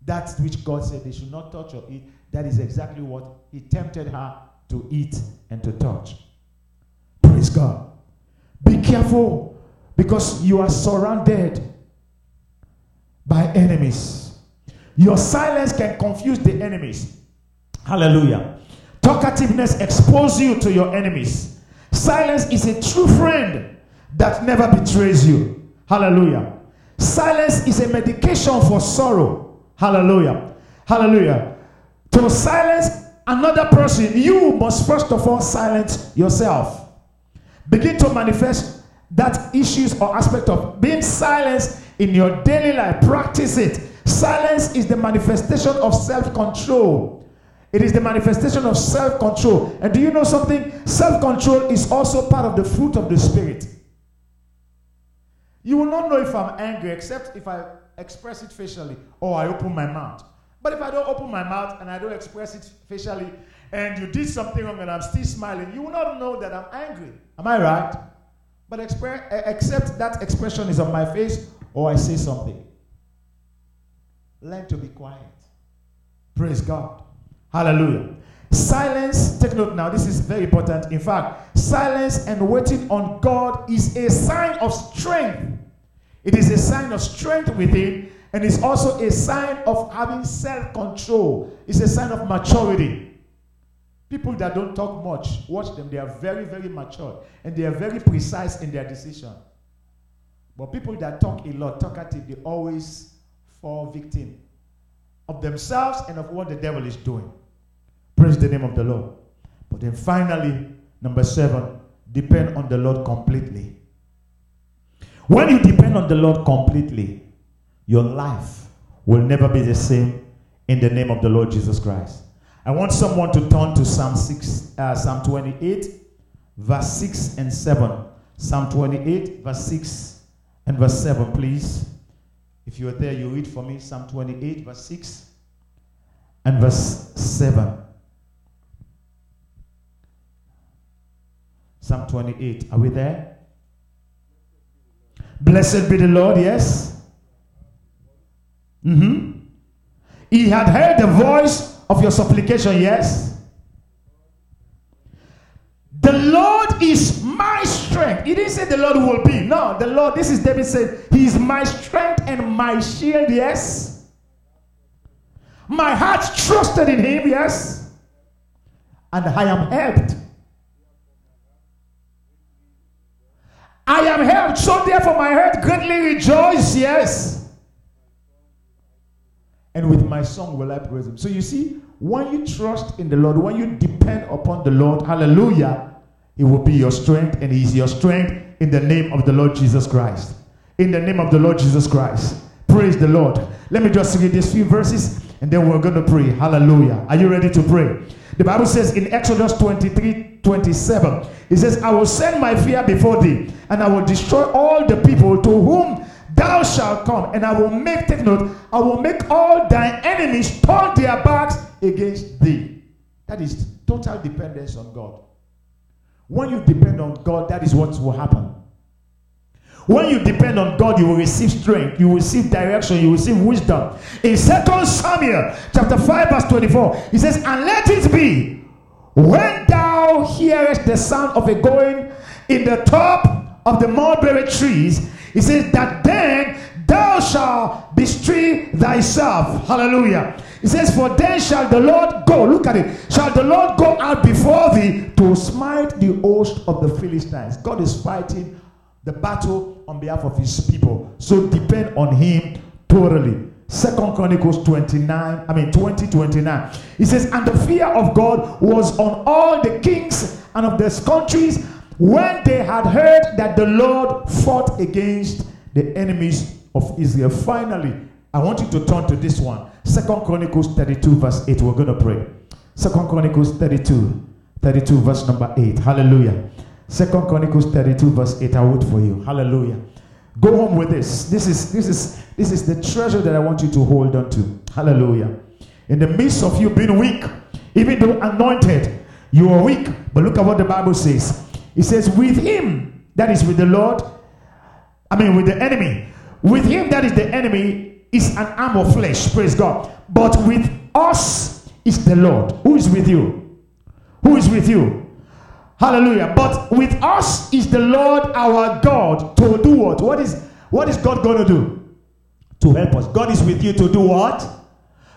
That which God said they should not touch or eat, that is exactly what he tempted her to eat and to touch. Praise God. Be careful because you are surrounded by enemies. Your silence can confuse the enemies. Hallelujah. Talkativeness exposes you to your enemies. Silence is a true friend that never betrays you. Hallelujah. Silence is a medication for sorrow. Hallelujah. Hallelujah. To silence another person, you must first of all silence yourself. Begin to manifest that issues or aspect of being silenced in your daily life. Practice it. Silence is the manifestation of self-control. It is the manifestation of self-control. And do you know something? Self-control is also part of the fruit of the Spirit. You will not know if I'm angry except if I express it facially or I open my mouth. But if I don't open my mouth and I don't express it facially and you did something wrong and I'm still smiling, you will not know that I'm angry. Am I right? But except that expression is on my face or I say something. Learn to be quiet. Praise God. Hallelujah. Silence, take note now, this is very important. In fact, silence and waiting on God is a sign of strength. It is a sign of strength within, and it's also a sign of having self-control. It's a sign of maturity. People that don't talk much, watch them. They are very, very mature, and they are very precise in their decision. But people that talk a lot, talkative, they always fall victim of themselves and of what the devil is doing. Praise the name of the Lord. But then finally, number 7, depend on the Lord completely. When you depend on the Lord completely, your life will never be the same in the name of the Lord Jesus Christ. I want someone to turn to Psalm 28, verse 6 and 7. Psalm 28, verse 6 and verse 7, please. If you are there, you read for me Psalm 28, verse 6 and verse 7. Psalm 28, are we there? Blessed be the Lord, yes. Mm-hmm. He had heard the voice of your supplication, yes. The Lord is my strength. He didn't say the Lord will be. No, the Lord, this is David said, he is my strength and my shield, yes. My heart trusted in him, yes. And I am helped. I am helped, so therefore my heart greatly rejoices, yes. And with my song will I praise him. So you see, when you trust in the Lord, when you depend upon the Lord, hallelujah, he will be your strength, and he is your strength in the name of the Lord Jesus Christ. In the name of the Lord Jesus Christ. Praise the Lord. Let me just read these few verses, and then we're going to pray. Hallelujah. Are you ready to pray? The Bible says in Exodus 23:27, it says, I will send my fear before thee, and I will destroy all the people to whom thou shalt come, and I will make, take note, I will make all thy enemies turn their backs against thee. That is total dependence on God. When you depend on God, that is what will happen. When you depend on God, you will receive strength, you will receive direction, you will receive wisdom. In 2 Samuel chapter 5, verse 24, he says, and let it be, when thou hearest the sound of a going in the top of the mulberry trees, he says, that then thou shalt bestree thyself. Hallelujah. He says, for then shall the Lord go, look at it, shall the Lord go out before thee to smite the host of the Philistines. God is fighting the battle on behalf of his people. So depend on him totally. Second Chronicles 20:29. It says, and the fear of God was on all the kings and of their countries when they had heard that the Lord fought against the enemies of Israel. Finally, I want you to turn to this one. 2 Chronicles 32:8. We're going to pray. 2 Chronicles 32:8. Hallelujah. 2 Chronicles 32:8. I wait for you. Hallelujah. Go home with this. This is the treasure that I want you to hold on to. Hallelujah. In the midst of you being weak, even though anointed, you are weak. But look at what the Bible says. It says, with him, that is with the Lord, with the enemy. With him that is the enemy is an arm of flesh. Praise God. But with us is the Lord. Who is with you? Who is with you? Hallelujah. But with us is the Lord our God to do what? What is God going to do? To help us. God is with you to do what?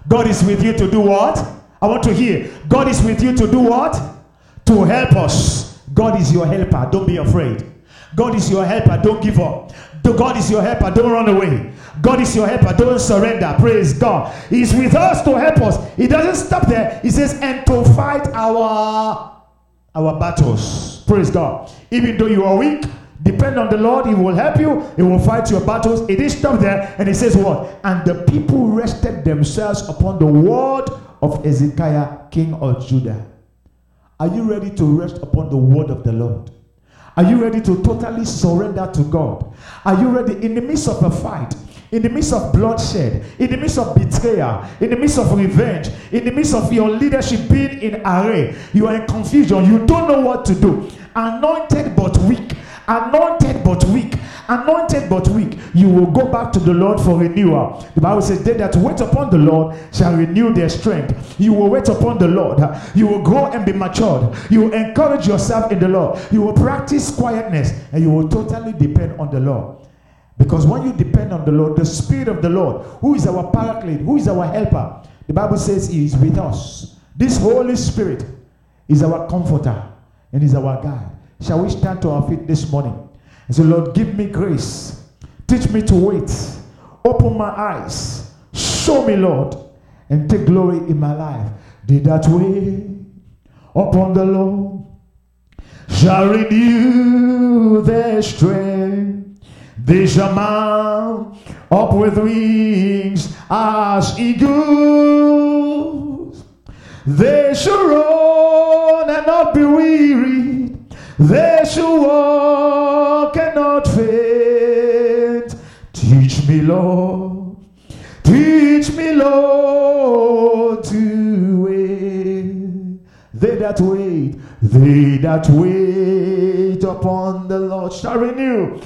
God is with you to do what? I want to hear. God is with you to do what? To help us. God is your helper. Don't be afraid. God is your helper. Don't give up. God is your helper. Don't run away. God is your helper. Don't surrender. Praise God. He's with us to help us. He doesn't stop there. He says, and to fight our battles. Praise God. Even though you are weak, depend on the Lord. He will help you. He will fight your battles. It is stopped there. And he says what? And the people rested themselves upon the word of Hezekiah, king of Judah. Are you ready to rest upon the word of the Lord? Are you ready to totally surrender to God? Are you ready in the midst of a fight? In the midst of bloodshed, in the midst of betrayal, in the midst of revenge, in the midst of your leadership being in array, you are in confusion, you don't know what to do. Anointed but weak, anointed but weak, anointed but weak, you will go back to the Lord for renewal. The Bible says, they that wait upon the Lord shall renew their strength. You will wait upon the Lord. You will grow and be matured. You will encourage yourself in the Lord. You will practice quietness and you will totally depend on the Lord. Because when you depend on the Lord, the Spirit of the Lord, who is our paraclete, who is our helper, the Bible says he is with us. This Holy Spirit is our comforter and is our guide. Shall we stand to our feet this morning? And say, Lord, give me grace. Teach me to wait. Open my eyes. Show me, Lord, and take glory in my life. They that wait upon the Lord shall renew their strength. They shall mount up with wings as eagles. They shall run and not be weary. They shall walk and not faint. Teach me, Lord. Teach me, Lord, to wait. They that wait. They that wait upon the Lord shall renew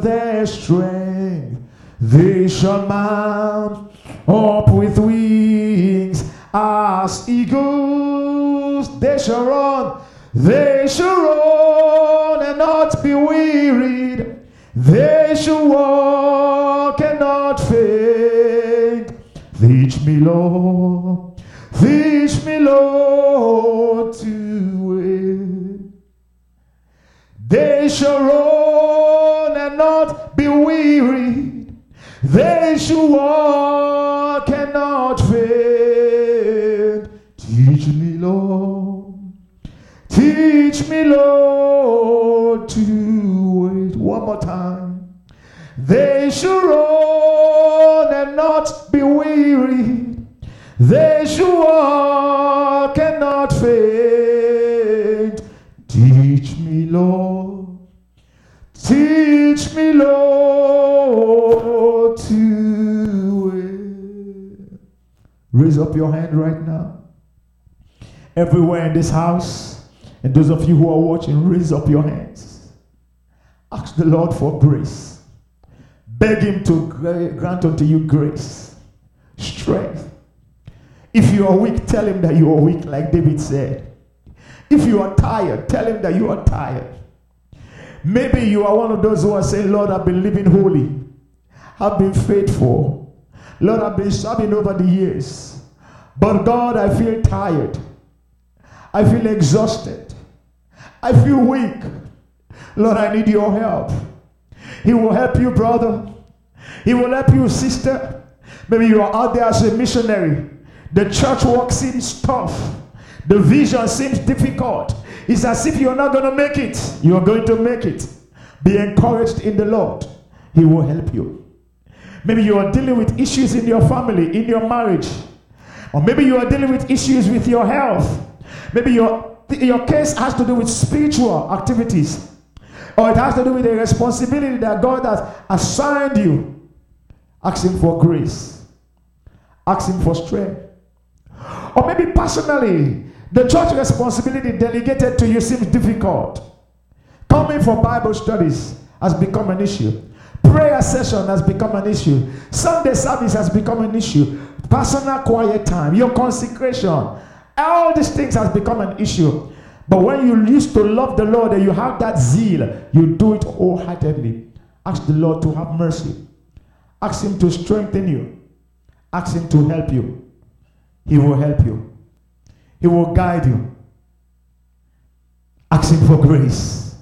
their strength. They shall mount up with wings as eagles. They shall run and not be wearied. They shall walk and not faint. Teach me, Lord. Teach me, Lord, to wait. They shall run and not be weary. They shall walk and not faint. Teach me, Lord. Teach me, Lord, to wait. One more time. They shall run and not be weary. They shall walk and not faint. Teach me, Lord. Teach me, Lord, to wait. Raise up your hand right now. Everywhere in this house, and those of you who are watching, raise up your hands. Ask the Lord for grace. Beg him to grant unto you grace, strength. If you are weak, tell him that you are weak, like David said. If you are tired, tell him that you are tired. Maybe you are one of those who are saying, Lord, I've been living holy. I've been faithful. Lord, I've been serving over the years. But God, I feel tired. I feel exhausted. I feel weak. Lord, I need your help. He will help you, brother. He will help you, sister. Maybe you are out there as a missionary. The church work seems tough. The vision seems difficult. It's as if you're not going to make it. You're going to make it. Be encouraged in the Lord. He will help you. Maybe you are dealing with issues in your family, in your marriage. Or maybe you are dealing with issues with your health. Maybe your case has to do with spiritual activities. Or it has to do with a responsibility that God has assigned you. Ask Him for grace. Ask Him for strength. Or maybe personally, the church responsibility delegated to you seems difficult. Coming for Bible studies has become an issue. Prayer session has become an issue. Sunday service has become an issue. Personal quiet time, your consecration, all these things has become an issue. But when you used to love the Lord and you have that zeal, you do it wholeheartedly. Ask the Lord to have mercy. Ask Him to strengthen you. Ask Him to help you. He will help you. He will guide you. Ask Him for grace.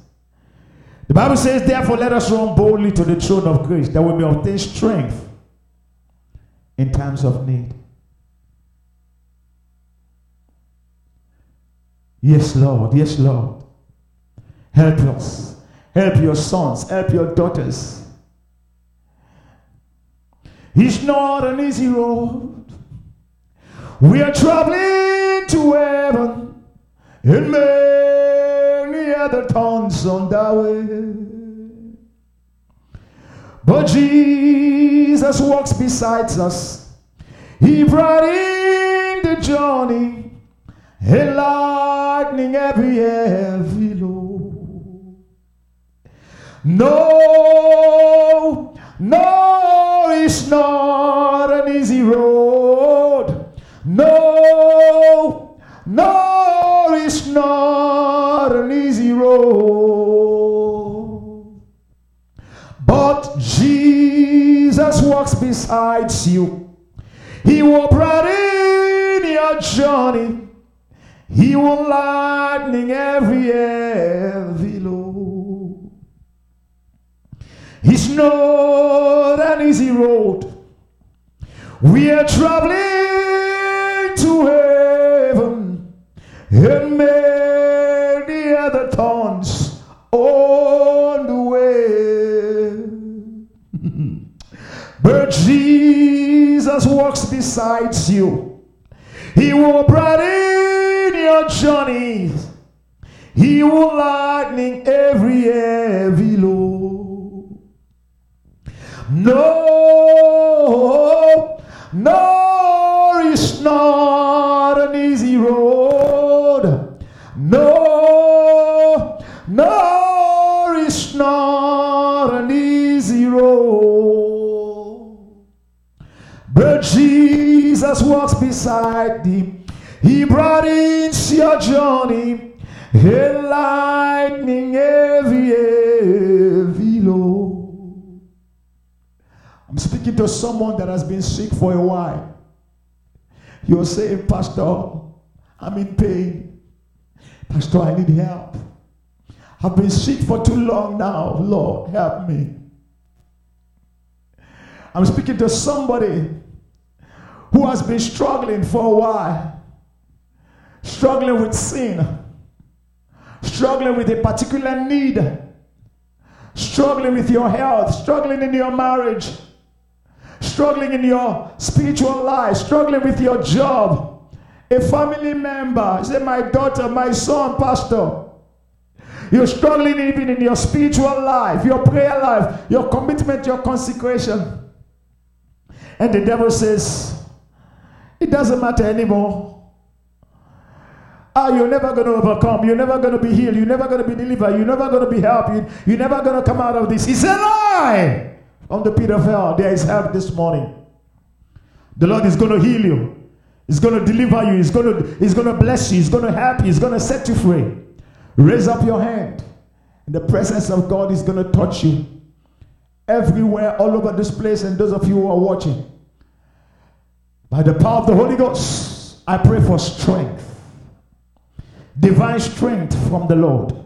The Bible says, therefore, let us run boldly to the throne of grace, that we may obtain strength in times of need. Yes, Lord. Yes, Lord. Help us. Help your sons. Help your daughters. It's not an easy road. We are traveling to heaven and many other towns on that way. But Jesus walks beside us. He brightened the journey, enlightening every heavy load. No, no, it's not an easy road. No, no, it's not an easy road. But Jesus walks beside you. He will brighten your journey. He will lighten every heavy load. It's not an easy road. We are traveling to heaven and many other thorns on the way. But Jesus walks beside you. He will brighten your journey. He will lighten every heavy load. No, no, it's not an easy road. No, no, it's not an easy road. But Jesus walks beside thee. He brightens your journey, enlightening every heavy load. I'm speaking to someone that has been sick for a while. You're saying, Pastor, I'm in pain. Pastor, I need help. I've been sick for too long now. Lord, help me. I'm speaking to somebody who has been struggling for a while. Struggling with sin. Struggling with a particular need. Struggling with your health. Struggling in your marriage. Struggling in your spiritual life, struggling with your job, a family member, say, my daughter, my son, pastor. You're struggling even in your spiritual life, your prayer life, your commitment, your consecration. And the devil says, it doesn't matter anymore. Ah, you're never going to overcome. You're never going to be healed. You're never going to be delivered. You're never going to be helped. You're never going to come out of this. It's a lie. On the pit of hell, there is help this morning. The Lord is going to heal you. He's going to deliver you. He's going to bless you. He's going to help you. He's going to set you free. Raise up your hand. And the presence of God is going to touch you. Everywhere, all over this place, and those of you who are watching. By the power of the Holy Ghost, I pray for strength. Divine strength from the Lord.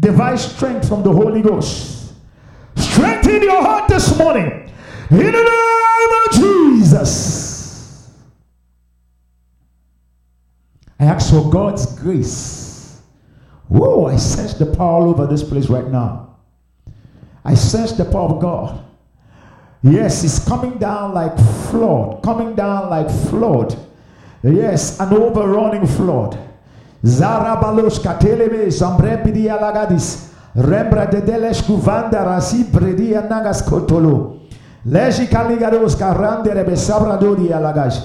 Divine strength from the Holy Ghost. Strengthen your heart this morning. in the name of Jesus. I ask for God's grace. Whoa, I sense the power all over this place right now. I sense the power of God. Yes, it's coming down like flood, coming down like flood. Yes, an overrunning flood. Zarabaloshka telebe zambrepidi alagadis rembra de deleshku vandarasi bredi anagas kotolo leshikaligadoska randerebe sabradodi alagash.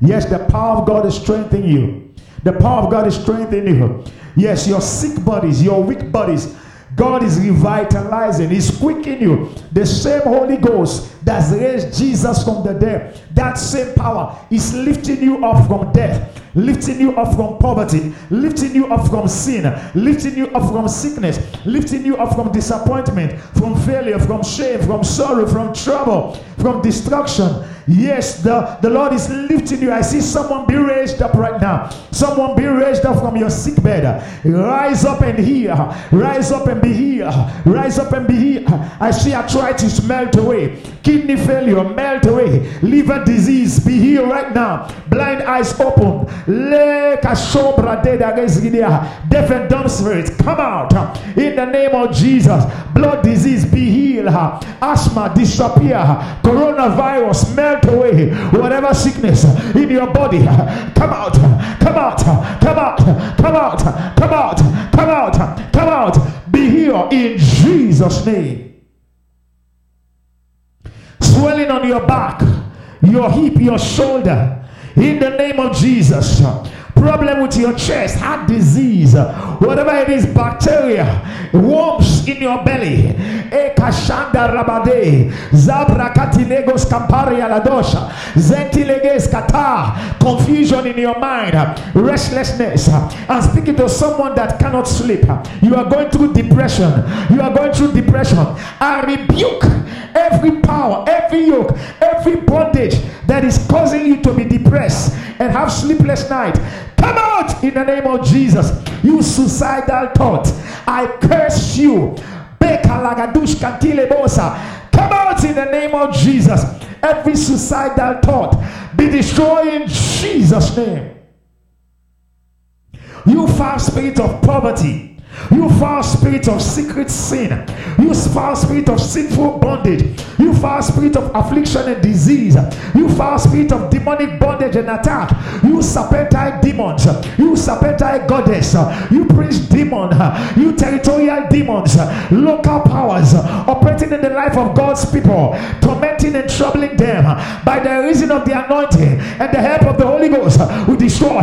Yes, the power of God is strengthening you. The power of God is strengthening you. Yes, your sick bodies, your weak bodies, God is revitalizing. He's quickening you. The same Holy Ghost that's raised Jesus from the dead, that same power is lifting you up from death, lifting you up from poverty, lifting you up from sin, lifting you up from sickness, lifting you up from disappointment, from failure, from shame, from sorrow, from trouble, from destruction. Yes, the Lord is lifting you. I see someone be raised up right now. Someone be raised up from your sick bed. Rise up and hear. Rise up and be here. Rise up and be here. I see arthritis melt away. Kidney failure melt away. Liver disease be healed right now. Blind eyes open. Deaf and dumb spirits come out in the name of Jesus. Blood disease be healed. Asthma disappear. Coronavirus melt away. Whatever sickness in your body, come out, come out, come out, come out, come out, come out, come out, be healed in Jesus' name. Swelling on your back, your hip, your shoulder, in the name of Jesus. Problem with your chest, heart disease, whatever it is, bacteria, worms in your belly, ekashanda rabade, zabra katinegos campari aladosha, zentileges kata, confusion in your mind, restlessness. I'm speaking to someone that cannot sleep. You are going through depression. You are going through depression. I rebuke every power, every yoke, every bondage that is causing you to be depressed and have sleepless nights. Come out in the name of Jesus. You suicidal thought, I curse you. Come out in the name of Jesus. Every suicidal thought be destroyed in Jesus' name. You foul spirit of poverty, you foul spirit of secret sin, you foul spirit of sinful bondage, you foul spirit of affliction and disease, you foul spirit of demonic bondage and attack, you serpentine demons, you serpentine goddess, you prince demon, you territorial demons, local powers operating in the life of God's people, tormenting and troubling them. By the reason of the anointing and the help of the Holy Ghost, we destroy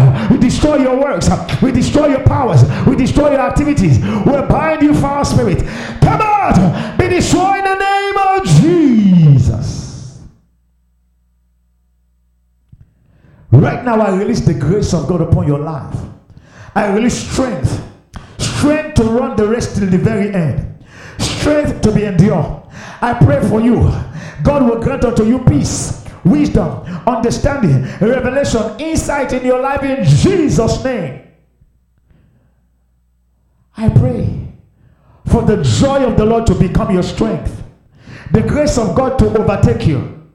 your works, we destroy your powers, we destroy your activities. Will bind you, foul spirit. Come out, be destroyed in the name of Jesus. Right now, I release the grace of God upon your life. I release strength to run the race till the very end, strength to be endured. I pray for you. God will grant unto you peace, wisdom, understanding, revelation, insight in your life in Jesus' name. I pray for the joy of the Lord to become your strength, the grace of God to overtake you,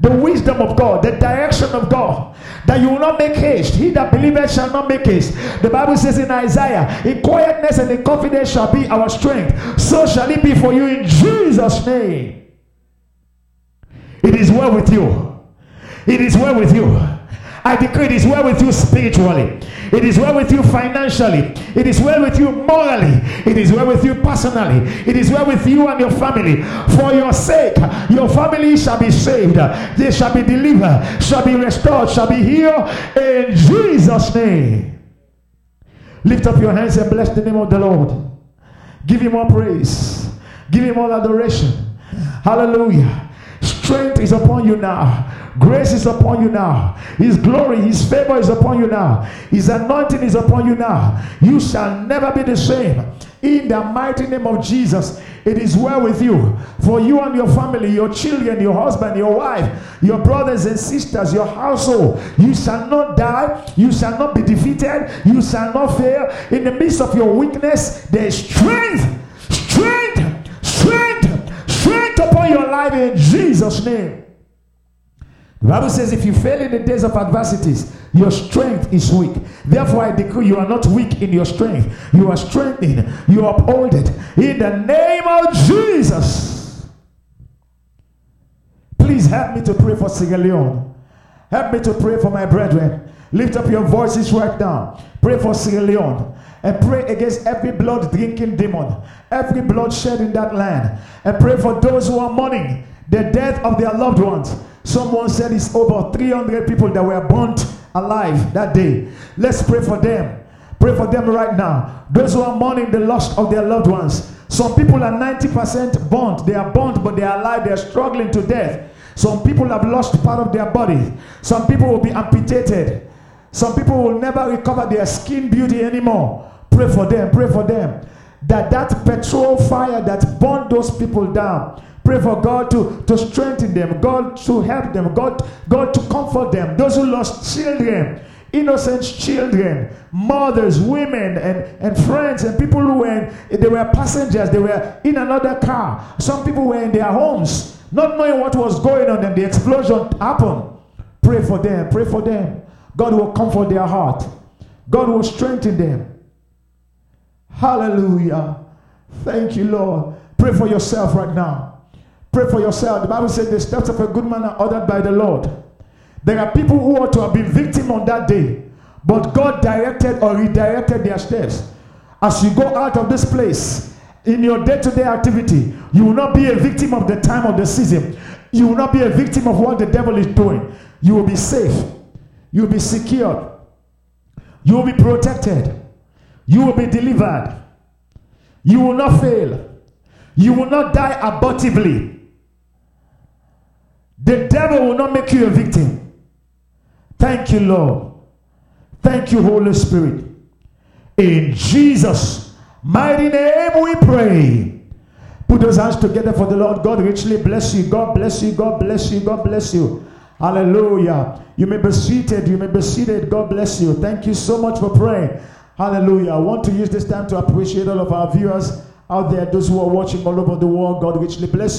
the wisdom of God, the direction of God, that you will not make haste. He that believeth shall not make haste. The Bible says in Isaiah, in quietness and in confidence shall be our strength. So shall it be for you in Jesus' name. It is well with you. It is well with you. I decree it is well with you spiritually. It is well with you financially. It is well with you morally. It is well with you personally. It is well with you and your family. For your sake, your family shall be saved. They shall be delivered, shall be restored, shall be healed in Jesus' name. Lift up your hands and bless the name of the Lord. Give him all praise. Give him all adoration. Hallelujah. Strength is upon you now. Grace is upon you now. His glory, his favor is upon you now. His anointing is upon you now. You shall never be the same. In the mighty name of Jesus, it is well with you. For you and your family, your children, your husband, your wife, your brothers and sisters, your household, you shall not die. You shall not be defeated. You shall not fail. In the midst of your weakness, there is strength upon your life. alive in Jesus' name. The Bible says, if you fail in the days of adversities, your strength is weak. Therefore, I decree you are not weak in your strength. You are strengthened. You are upholded. In the name of Jesus. Please help me to pray for Sierra Leone. Help me to pray for my brethren. Lift up your voices right now. Pray for Sierra Leone. And pray against every blood-drinking demon. Every blood shed in that land. And pray for those who are mourning the death of their loved ones. Someone said it's over 300 people that were burnt alive that day. Let's pray for them. Pray for them right now. Those who are mourning the loss of their loved ones. Some people are 90% burnt. They are burnt, but they are alive. They are struggling to death. Some people have lost part of their body. Some people will be amputated. Some people will never recover their skin beauty anymore. Pray for them. Pray for them. That petrol fire that burnt those people down. Pray for God to strengthen them. God to help them. God to comfort them. Those who lost children. Innocent children, mothers, women, and friends, and people who were passengers. They were in another car. Some people were in their homes, not knowing what was going on, and the explosion happened. Pray for them. Pray for them. God will comfort their heart. God will strengthen them. Hallelujah. Thank you, Lord. Pray for yourself right now. Pray for yourself. The Bible says the steps of a good man are ordered by the Lord. There are people who ought to have been victims on that day, but God directed or redirected their steps. As you go out of this place, in your day-to-day activity, you will not be a victim of the time of the season. You will not be a victim of what the devil is doing. You will be safe. You will be secured. You will be protected. You will be delivered. You will not fail. You will not die abortively. The devil will not make you a victim. Thank you, Lord. Thank you, Holy Spirit. In Jesus' mighty name we pray. Put those hands together for the Lord. God richly bless you. God bless you. God bless you. God bless you. Hallelujah. You may be seated. You may be seated. God bless you. Thank you so much for praying. Hallelujah. I want to use this time to appreciate all of our viewers out there, those who are watching all over the world. God richly bless you.